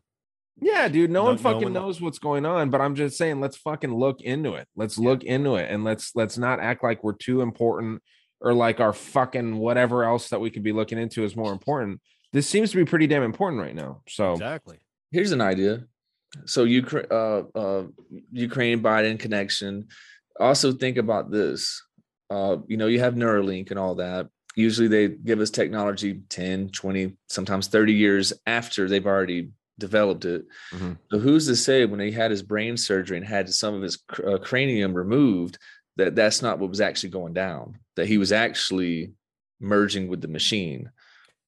Yeah, dude, no, no one fucking no one knows what's going on, but I'm just saying let's fucking look into it. Let's yeah. look into it and let's let's not act like we're too important. Or like our fucking whatever else that we could be looking into is more important. This seems to be pretty damn important right now. So exactly. Here's an idea. So Ukraine, uh, uh, Ukraine Biden connection. Also think about this. Uh, you know, you have Neuralink and all that. Usually they give us technology ten, twenty, sometimes thirty years after they've already developed it. Mm-hmm. So who's to say when he had his brain surgery and had some of his cr- uh, cranium removed, that that's not what was actually going down, that he was actually merging with the machine.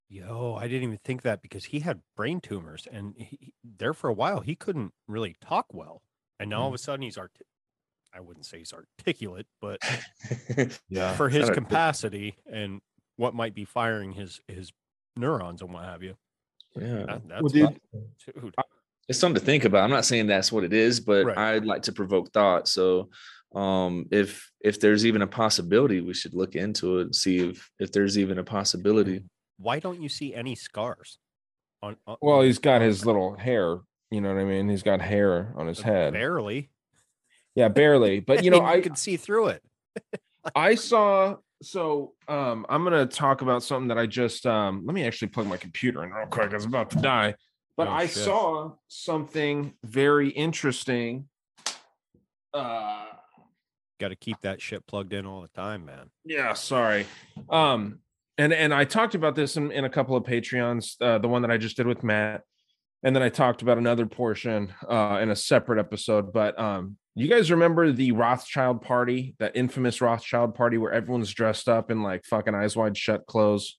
Yo, I didn't even think that, because he had brain tumors and he, there for a while, he couldn't really talk well. And now mm. all of a sudden he's, art- I wouldn't say he's articulate, but yeah, for his capacity a- and what might be firing his, his neurons and what have you. Yeah. That, that's well, dude, not, dude. I, it's something to think about. I'm not saying that's what it is, but right. I'd like to provoke thought. So um if if there's even a possibility, we should look into it and see if if there's even a possibility. Why don't you see any scars on, on well he's got his little hair, you know what I mean? He's got hair on his head, barely. Yeah, barely, but you know, I could see through it. I saw so um I'm gonna talk about something that I just um let me actually plug my computer in real quick, it's about to die. But oh, I shit. saw something very interesting. uh Got to keep that shit plugged in all the time, man. Yeah, sorry. Um, and and I talked about this in, in a couple of Patreons, uh, the one that I just did with Matt, and then I talked about another portion uh, in a separate episode. But um, you guys remember the Rothschild party, that infamous Rothschild party where everyone's dressed up in like fucking Eyes Wide Shut clothes.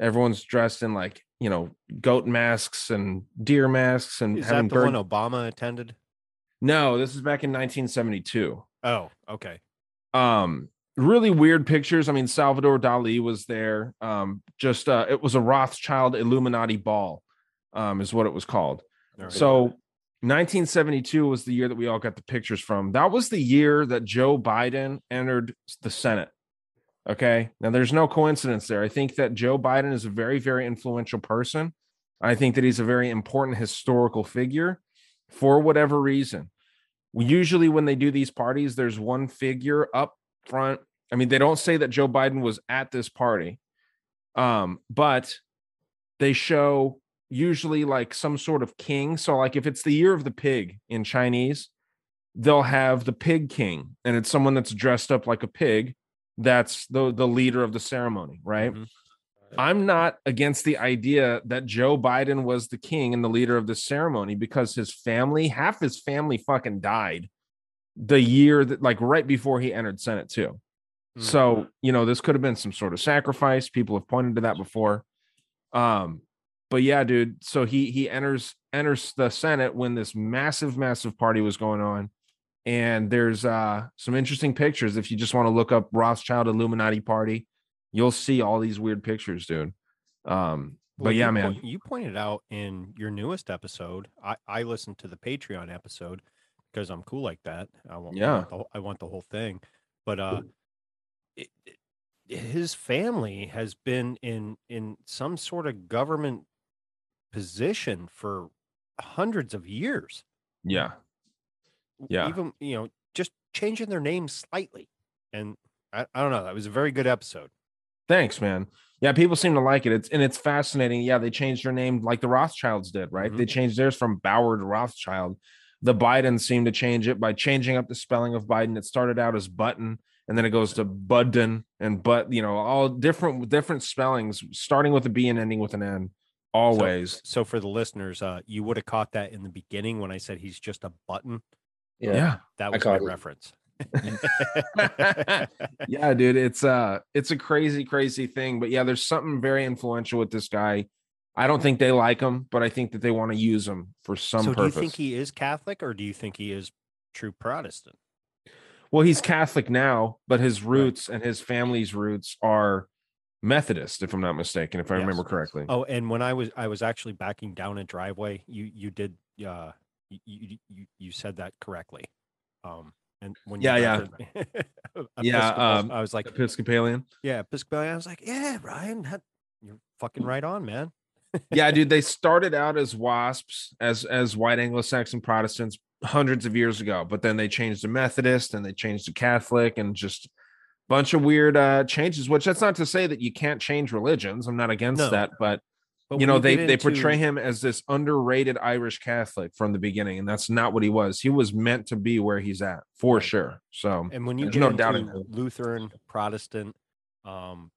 Everyone's dressed in like, you know, goat masks and deer masks, and is having that the bird- one Obama attended? No, this is back in nineteen seventy-two. Oh, okay. Um, really weird pictures. I mean, Salvador Dali was there. Um, just uh, it was a Rothschild Illuminati ball, um, is what it was called. Right. So nineteen seventy-two was the year that we all got the pictures from. That was the year that Joe Biden entered the Senate. Okay. Now there's no coincidence there. I think that Joe Biden is a very, very influential person. I think that he's a very important historical figure for whatever reason. Usually when they do these parties, there's one figure up front. I mean, they don't say that Joe Biden was at this party, um, but they show usually like some sort of king. So like if it's the year of the pig in Chinese, they'll have the pig king, and it's someone that's dressed up like a pig. That's the, the leader of the ceremony, right? Mm-hmm. I'm not against the idea that Joe Biden was the king and the leader of the ceremony, because his family, half his family fucking died the year that, like right before he entered Senate too. Mm-hmm. So, you know, this could have been some sort of sacrifice. People have pointed to that before. Um, but yeah, dude. So he, he enters, enters the Senate when this massive, massive party was going on. And there's uh, some interesting pictures. If you just want to look up Rothschild Illuminati party, you'll see all these weird pictures, dude. Um, but well, yeah, you man, po- you pointed out in your newest episode. I, I listened to the Patreon episode because I'm cool like that. I want, yeah. I want, the, I want the whole thing. But uh, it, it, his family has been in in some sort of government position for hundreds of years. Yeah. Yeah. Even, you know, just changing their name slightly. And I, I don't know. That was a very good episode. Thanks, man. Yeah, people seem to like it. It's and it's fascinating. Yeah, they changed their name like the Rothschilds did, right? Mm-hmm. They changed theirs from Bauer to Rothschild. The Bidens seem to change it by changing up the spelling of Biden. It started out as Button, and then it goes to Budden and But, you know, all different different spellings, starting with a B and ending with an N. Always. So, so for the listeners, uh, you would have caught that in the beginning when I said he's just a button. Yeah, yeah, that was my it. reference. Yeah, dude, it's uh it's a crazy, crazy thing. But yeah, there's something very influential with this guy. I don't think they like him, but I think that they want to use him for some so purpose. Do you think he is Catholic, or do you think he is true Protestant? Well, he's Catholic now, but his roots right. and his family's roots are Methodist, if I'm not mistaken, if I yes. remember correctly. Oh, and when I was I was actually backing down a driveway, you you did uh you you, you said that correctly. Um And when you yeah, yeah, yeah, um, I was like Episcopalian. Yeah, Episcopalian. I was like, yeah, Ryan, that, you're fucking right on, man. Yeah, dude. They started out as WASPs, as as white Anglo-Saxon Protestants, hundreds of years ago. But then they changed to Methodist, and they changed to Catholic, and just a bunch of weird uh, changes. Which that's not to say that you can't change religions. I'm not against no. that, but. But you know, they, into... they portray him as this underrated Irish Catholic from the beginning, and that's not what he was. He was meant to be where he's at, for right. sure. So, and when you get no into doubt in Lutheran, Protestant, um,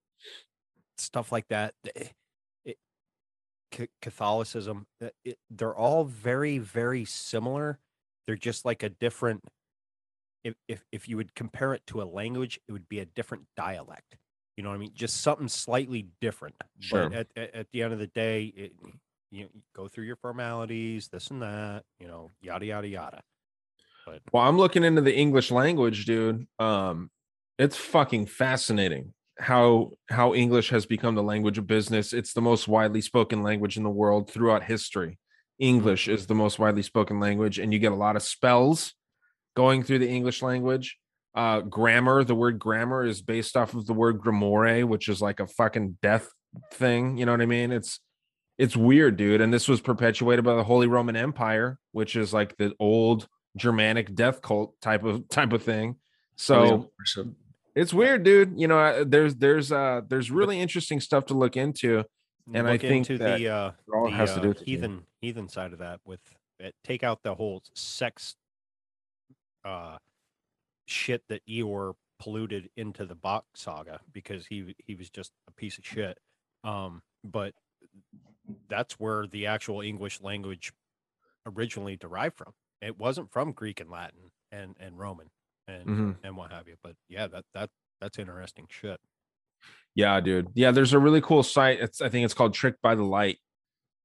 stuff like that, it, it, c- Catholicism, it, they're all very, very similar. They're just like a different, if, if if you would compare it to a language, it would be a different dialect. You know what I mean? Just something slightly different. Sure. But at, at, at the end of the day, it, you, you go through your formalities, this and that, you know, yada, yada, yada. But, well, I'm looking into the English language, dude. Um, it's fucking fascinating how how English has become the language of business. It's the most widely spoken language in the world throughout history. English is the most widely spoken language, and you get a lot of spells going through the English language. Uh, grammar, the word grammar is based off of the word grammore, which is like a fucking death thing. You know what I mean? It's, it's weird, dude. And this was perpetuated by the Holy Roman Empire, which is like the old Germanic death cult type of, type of thing. So it's weird, dude. You know, there's, there's, uh, there's really interesting stuff to look into. And look I think into that the, uh, all the, has uh, to do with heathen, it. heathen side of that with it, take out the whole sex, uh, shit that Eeyore polluted into the Bach saga, because he he was just a piece of shit. Um, but that's where the actual English language originally derived from. It wasn't from Greek and Latin and, and Roman and, mm-hmm. and what have you. But yeah, that that that's interesting shit. Yeah, dude. Yeah, there's a really cool site. It's I think it's called Tricked by the Light.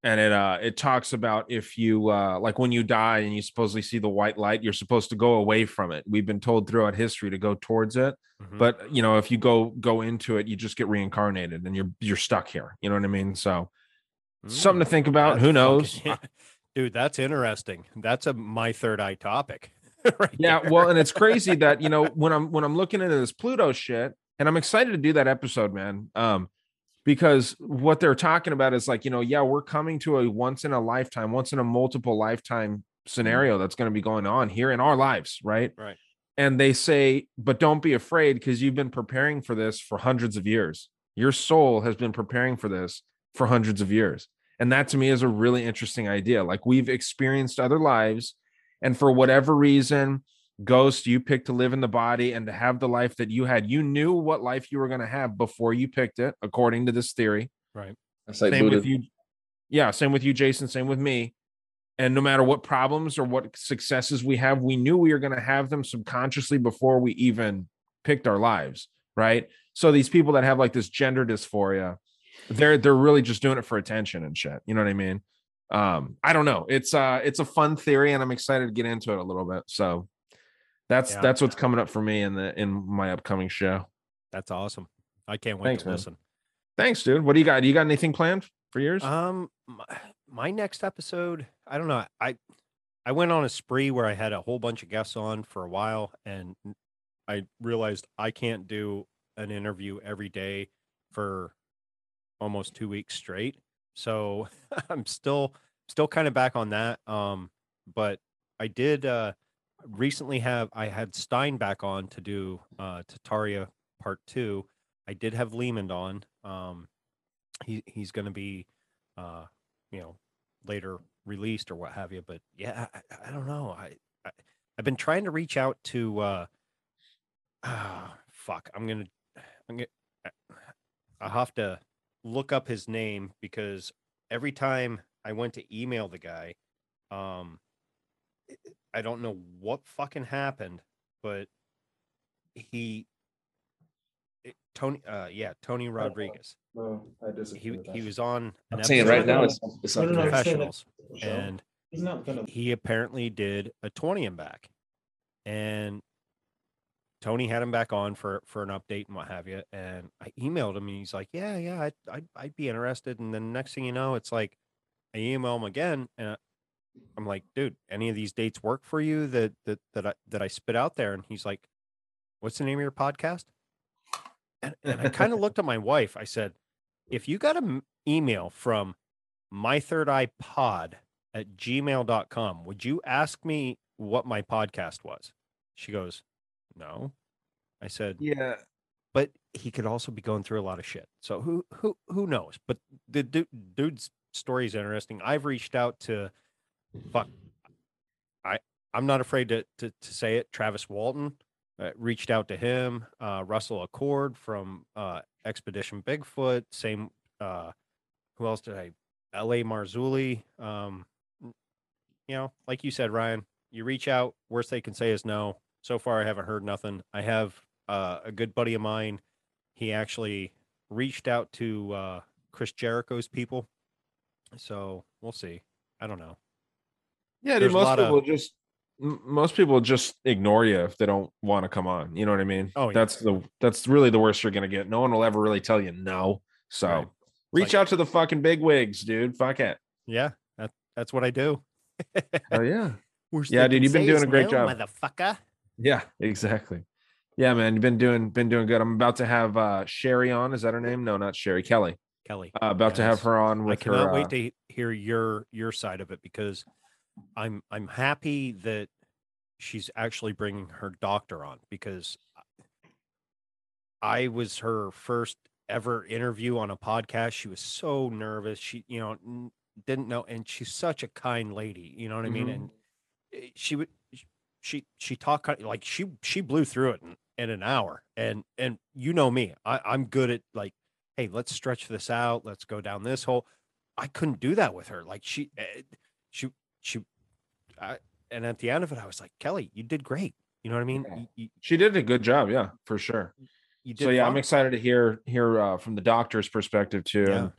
And it uh, it talks about if you uh, like when you die and you supposedly see the white light, you're supposed to go away from it. We've been told throughout history to go towards it. Mm-hmm. But, you know, if you go go into it, you just get reincarnated and you're you're stuck here. You know what I mean? So Ooh, something to think about. Who knows? Fucking, dude, that's interesting. That's a my third eye topic. Right yeah. There. Well, and it's crazy that, you know, when I'm when I'm looking into this Pluto shit, and I'm excited to do that episode, man. Um. Because what they're talking about is like, you know, yeah, we're coming to a once in a lifetime, once in a multiple lifetime scenario that's going to be going on here in our lives. Right. Right. And they say, but don't be afraid, because you've been preparing for this for hundreds of years. Your soul has been preparing for this for hundreds of years. And that to me is a really interesting idea. Like, we've experienced other lives, and for whatever reason, ghost, you picked to live in the body and to have the life that you had. You knew what life you were going to have before you picked it, according to this theory. Right. That's like same Buddha. with you. Yeah. Same with you, Jason. Same with me. And no matter what problems or what successes we have, we knew we were going to have them subconsciously before we even picked our lives. Right. So these people that have like this gender dysphoria, they're, they're really just doing it for attention and shit. You know what I mean? Um, I don't know. It's uh it's a fun theory, and I'm excited to get into it a little bit. So That's yeah. that's what's coming up for me in the in my upcoming show. That's awesome. I can't wait Thanks, to man. listen. Thanks, dude. What do you got? You got anything planned for yours? Um, my, my next episode, I don't know. I I went on a spree where I had a whole bunch of guests on for a while, and I realized I can't do an interview every day for almost two weeks straight. So I'm still still kind of back on that. Um, but I did uh, recently have I had Stein back on to do uh, Tataria part two. I did have Lehman on. Um, he he's going to be, uh, you know, later released or what have you. But yeah, I, I don't know. I, I I've been trying to reach out to. Uh, oh, fuck, I'm gonna I'm gonna I have to look up his name because every time I went to email the guy, um, I don't know what fucking happened, but he. Tony, uh, yeah, Tony Rodriguez. No, I disagree. He, he was on. I'm saying right now it's, it's no, no, Professionals, no, and he's not gonna... he apparently did a twenty and back, and Tony had him back on for for an update and what have you. And I emailed him, and he's like, "Yeah, yeah, I, I I'd be interested." And then next thing you know, it's like I email him again, and I'm like, "Dude, any of these dates work for you that that that I that I spit out there?" And he's like, "What's the name of your podcast?" And, and I kind of looked at my wife. I said, if you got an email from My Third Eye Pod at gmail dot com, would you ask me what my podcast was? She goes, no. I said, yeah, but he could also be going through a lot of shit. So who who who knows? But the dude, dude's story is interesting. I've reached out to, fuck, I, I'm not afraid to, to, to say it, Travis Walton. Uh, reached out to him, uh, Russell Accord from uh, Expedition Bigfoot. Same, uh, who else did I? L A Marzulli. Um, you know, like you said, Ryan, you reach out. Worst they can say is no. So far, I haven't heard nothing. I have uh, a good buddy of mine. He actually reached out to uh, Chris Jericho's people. So we'll see. I don't know. Yeah, dude, most people of... just. Most people just ignore you if they don't want to come on. You know what I mean? Oh, yeah. That's the that's really the worst you're gonna get. No one will ever really tell you no. So right. reach like, out to the fucking big wigs, dude. Fuck it. Yeah, that, that's what I do. Oh yeah, worst yeah, dude. You've been doing a great no, job, motherfucker. Yeah, exactly. Yeah, man, you've been doing been doing good. I'm about to have uh, Sherry on. Is that her name? No, not Sherry. Kelly. Kelly. Uh, about yes. to have her on. With I cannot her, wait uh, to hear your your side of it because. I'm I'm happy that she's actually bringing her doctor on because I was her first ever interview on a podcast. She was so nervous. She, you know, didn't know. And she's such a kind lady, you know what mm-hmm. I mean? And she would, she, she talked like she, she blew through it in, in an hour. And, and you know me, I, I'm good at like, hey, let's stretch this out. Let's go down this hole. I couldn't do that with her. Like she, she, She, I, and at the end of it, I was like, Kelly, you did great. You know what I mean? You, you, she did a good job, yeah, for sure. You did. So yeah, fun. I'm excited to hear hear uh, from the doctor's perspective too. Yeah. And,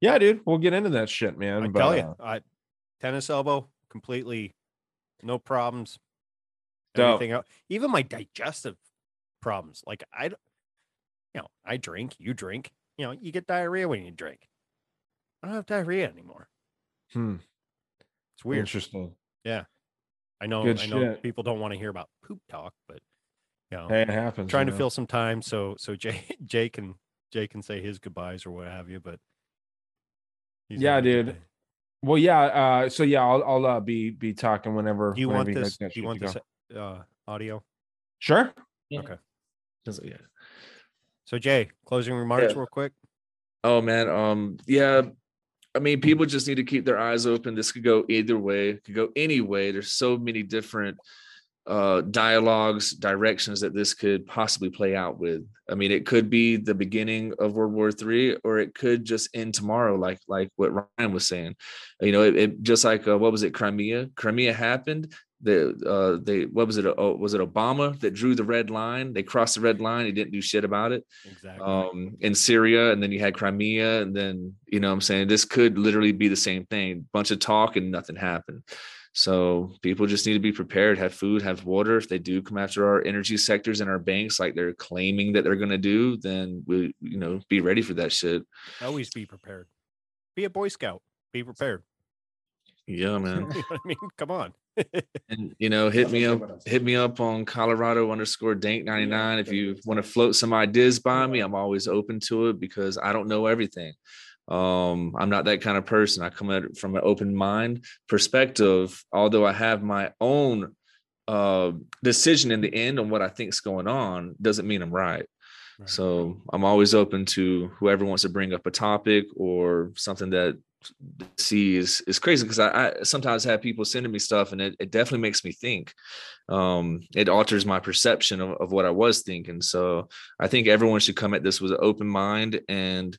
yeah, dude, we'll get into that shit, man. I but, tell you, uh, I, tennis elbow, completely, no problems. Anything else, even my digestive problems. Like I, you know, I drink, you drink, you know, you get diarrhea when you drink. I don't have diarrhea anymore. Hmm. It's weird. Interesting. Yeah. I know Good I know shit. People don't want to hear about poop talk, but you know, hey, it happens. Trying to know. Fill some time so so Jay Jay can Jay can say his goodbyes or what have you, but yeah, dude. Today. Well, yeah, uh so yeah, I'll I'll uh, be be talking whenever. Do you whenever want this do you want this uh audio? Sure. Yeah. Okay. So, yeah. So Jay, closing remarks yeah. real quick. Oh man, um yeah. I mean, people just need to keep their eyes open. This could go either way. It could go any way. There's so many different uh, dialogues, directions that this could possibly play out with. I mean, it could be the beginning of World War Three, or it could just end tomorrow, like like what Ryan was saying. You know, it, it just like uh, what was it, Crimea? Crimea happened. The uh, they what was it? Uh, was it Obama that drew the red line? They crossed the red line. He didn't do shit about it. Exactly. Um, in Syria, and then you had Crimea, and then you know what I'm saying, this could literally be the same thing. Bunch of talk and nothing happened. So people just need to be prepared. Have food, have water. If they do come after our energy sectors and our banks, like they're claiming that they're going to do, then we you know be ready for that shit. Always be prepared. Be a Boy Scout. Be prepared. Yeah, man. You know what I mean, come on. And you know, hit me up, hit me up on Colorado underscore Dank ninety-nine. If you want to float some ideas by me, I'm always open to it because I don't know everything. Um, I'm not that kind of person. I come at it from an open mind perspective, although I have my own uh, decision in the end on what I think's going on, doesn't mean I'm right. Right. So I'm always open to whoever wants to bring up a topic or something that see is, is crazy, because I, I sometimes have people sending me stuff and it, it definitely makes me think. Um, it alters my perception of, of what I was thinking. So I think everyone should come at this with an open mind. And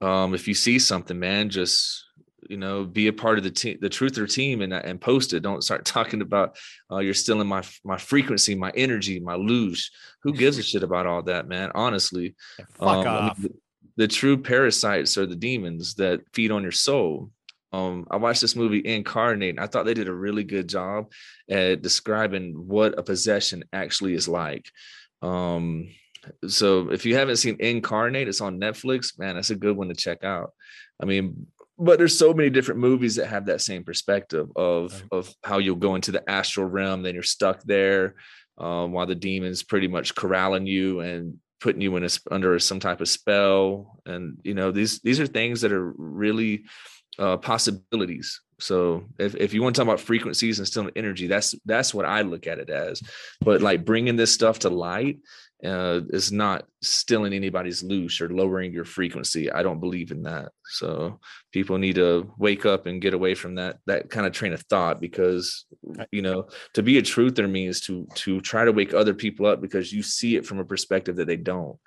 um, if you see something, man, just, you know, be a part of the team, the truther team, and, and post it. Don't start talking about uh, you're stealing my my frequency, my energy, my luge. Who gives a shit about all that, man? Honestly, yeah, fuck um, off. I mean, the, the true parasites are the demons that feed on your soul. Um, I watched this movie Incarnate, and I thought they did a really good job at describing what a possession actually is like. Um, so if you haven't seen Incarnate, it's on Netflix. Man, that's a good one to check out. I mean, but there's so many different movies that have that same perspective of, right. of how you'll go into the astral realm, then you're stuck there um, while the demon's pretty much corralling you and putting you in a, under some type of spell. And, you know, these, these are things that are really uh, possibilities. So if, if you want to talk about frequencies and still energy, that's, that's what I look at it as. But like bringing this stuff to light uh, is not stealing anybody's loose or lowering your frequency. I don't believe in that. So people need to wake up and get away from that, that kind of train of thought, because, you know, to be a truther means to, to try to wake other people up because you see it from a perspective that they don't,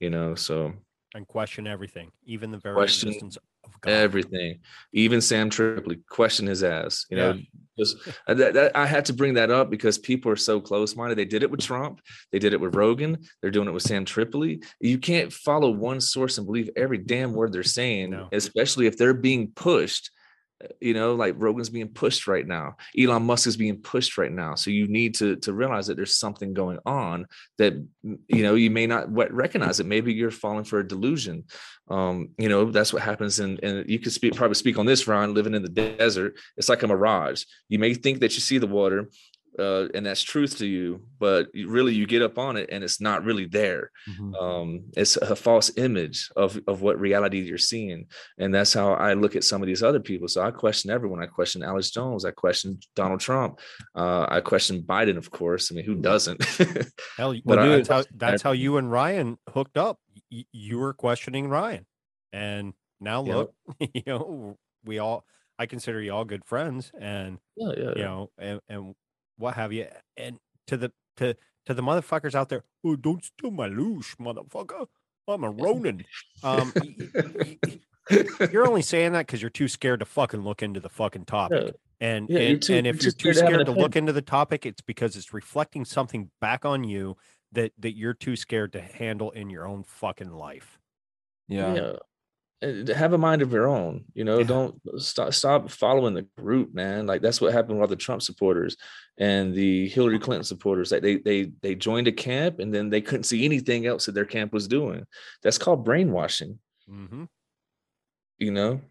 you know, so. And question everything, even the very question existence of God. Everything, even Sam Tripoli, question his ass. You know, yeah. just that, that, I had to bring that up because people are so close-minded. They did it with Trump, they did it with Rogan, they're doing it with Sam Tripoli. You can't follow one source and believe every damn word they're saying, no. especially if they're being pushed. You know, like Rogan's being pushed right now. Elon Musk is being pushed right now. So you need to, to realize that there's something going on that, you know, you may not recognize it. Maybe you're falling for a delusion. Um, you know, that's what happens. And and you could speak, probably speak on this, Ron, living in the desert. It's like a mirage. You may think that you see the water uh, and that's truth to you, but really you get up on it and it's not really there. Mm-hmm. Um, it's a false image of, of what reality you're seeing. And that's how I look at some of these other people. So I question everyone. I question Alex Jones. I question Donald Trump. Uh, I question Biden, of course. I mean, who doesn't? Hell, but well, dude, I, I that's, how, that's how you and Ryan hooked up. Y- you were questioning Ryan. And now look, yeah. you know, we all, I consider you all good friends and, yeah, yeah, you yeah. know, and, and what have you. And to the to to the motherfuckers out there, oh, don't steal my loosh, motherfucker, I'm a Ronin. Um you're only saying that because you're too scared to fucking look into the fucking topic. And yeah, and, too, and if you're, you're too scared to, to look into the topic, it's because it's reflecting something back on you that that you're too scared to handle in your own fucking life. Yeah, yeah. Have a mind of your own, you know. Yeah. Don't stop, stop following the group, man. Like that's what happened with all the Trump supporters and the Hillary Clinton supporters. Like they they they joined a camp and then they couldn't see anything else that their camp was doing. That's called brainwashing. Mm-hmm. You know,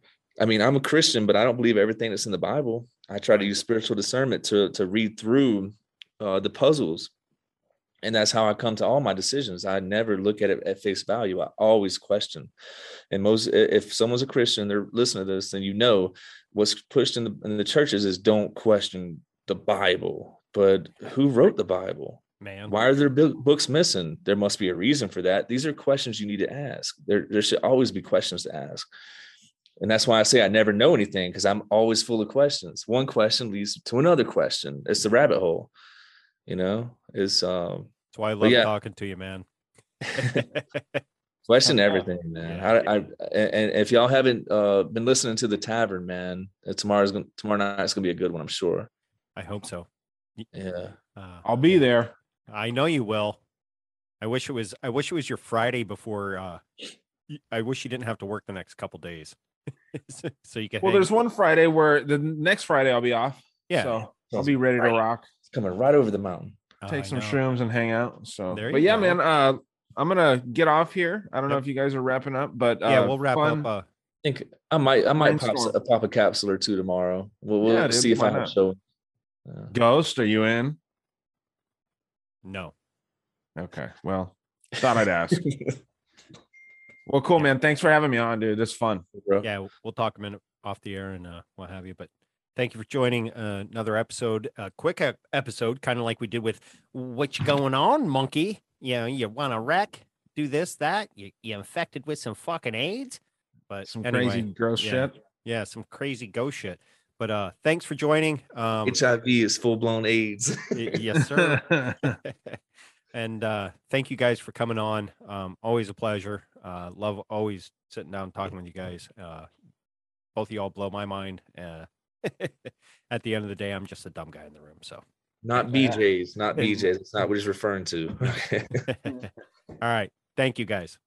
I mean, I'm a Christian, but I don't believe everything that's in the Bible. I try to use spiritual discernment to to read through uh, the puzzles. And that's how I come to all my decisions. I never look at it at face value. I always question. And most, if someone's a Christian, they're listening to this, then you know what's pushed in the, in the churches is don't question the Bible. But who wrote the Bible? Man, why are there books missing? There must be a reason for that. These are questions you need to ask. There, there should always be questions to ask. And that's why I say I never know anything, because I'm always full of questions. One question leads to another question. It's the rabbit hole. You know, is um, that's why I love yeah. talking to you, man. Question everything, man. Yeah. I, I, and if y'all haven't uh, been listening to the Tavern, man, tomorrow's gonna, tomorrow night's gonna be a good one, I'm sure. I hope so. Yeah, uh, I'll be there. I know you will. I wish it was. I wish it was your Friday before. Uh, I wish you didn't have to work the next couple days, so you can. Well, hang. There's one Friday where the next Friday I'll be off. Yeah, so I'll be ready Friday. to rock. Coming right over the mountain. Take uh, some shrooms and hang out. So, but yeah, go. man, uh, I'm gonna get off here. I don't yep. know if you guys are wrapping up, but uh, yeah, we'll wrap fun. up. Uh, I think I might, I might pop, pop a capsule or two tomorrow. We'll, we'll yeah, see dude, if I have a show. Uh, Ghost, are you in? No. Okay. Well, thought I'd ask. Well, cool, yeah. man. Thanks for having me on, dude. This is fun. Bro. Yeah, we'll talk a minute off the air and uh, what have you. But thank you for joining uh, another episode, a quick ep- episode, kind of like we did with What's Going On, Monkey? You know, you want to wreck, do this, that. You you infected with some fucking AIDS. But some anyway, crazy gross yeah, shit. Yeah, some crazy ghost shit. But uh, thanks for joining. Um, H I V is full-blown AIDS. y- yes, sir. And uh, thank you guys for coming on. Um, always a pleasure. Uh, love always sitting down and talking with you guys. Uh, both of y'all blow my mind. Uh, at the end of the day, I'm just a dumb guy in the room. So not B Js, not B Js. It's not what he's referring to. All right. Thank you guys.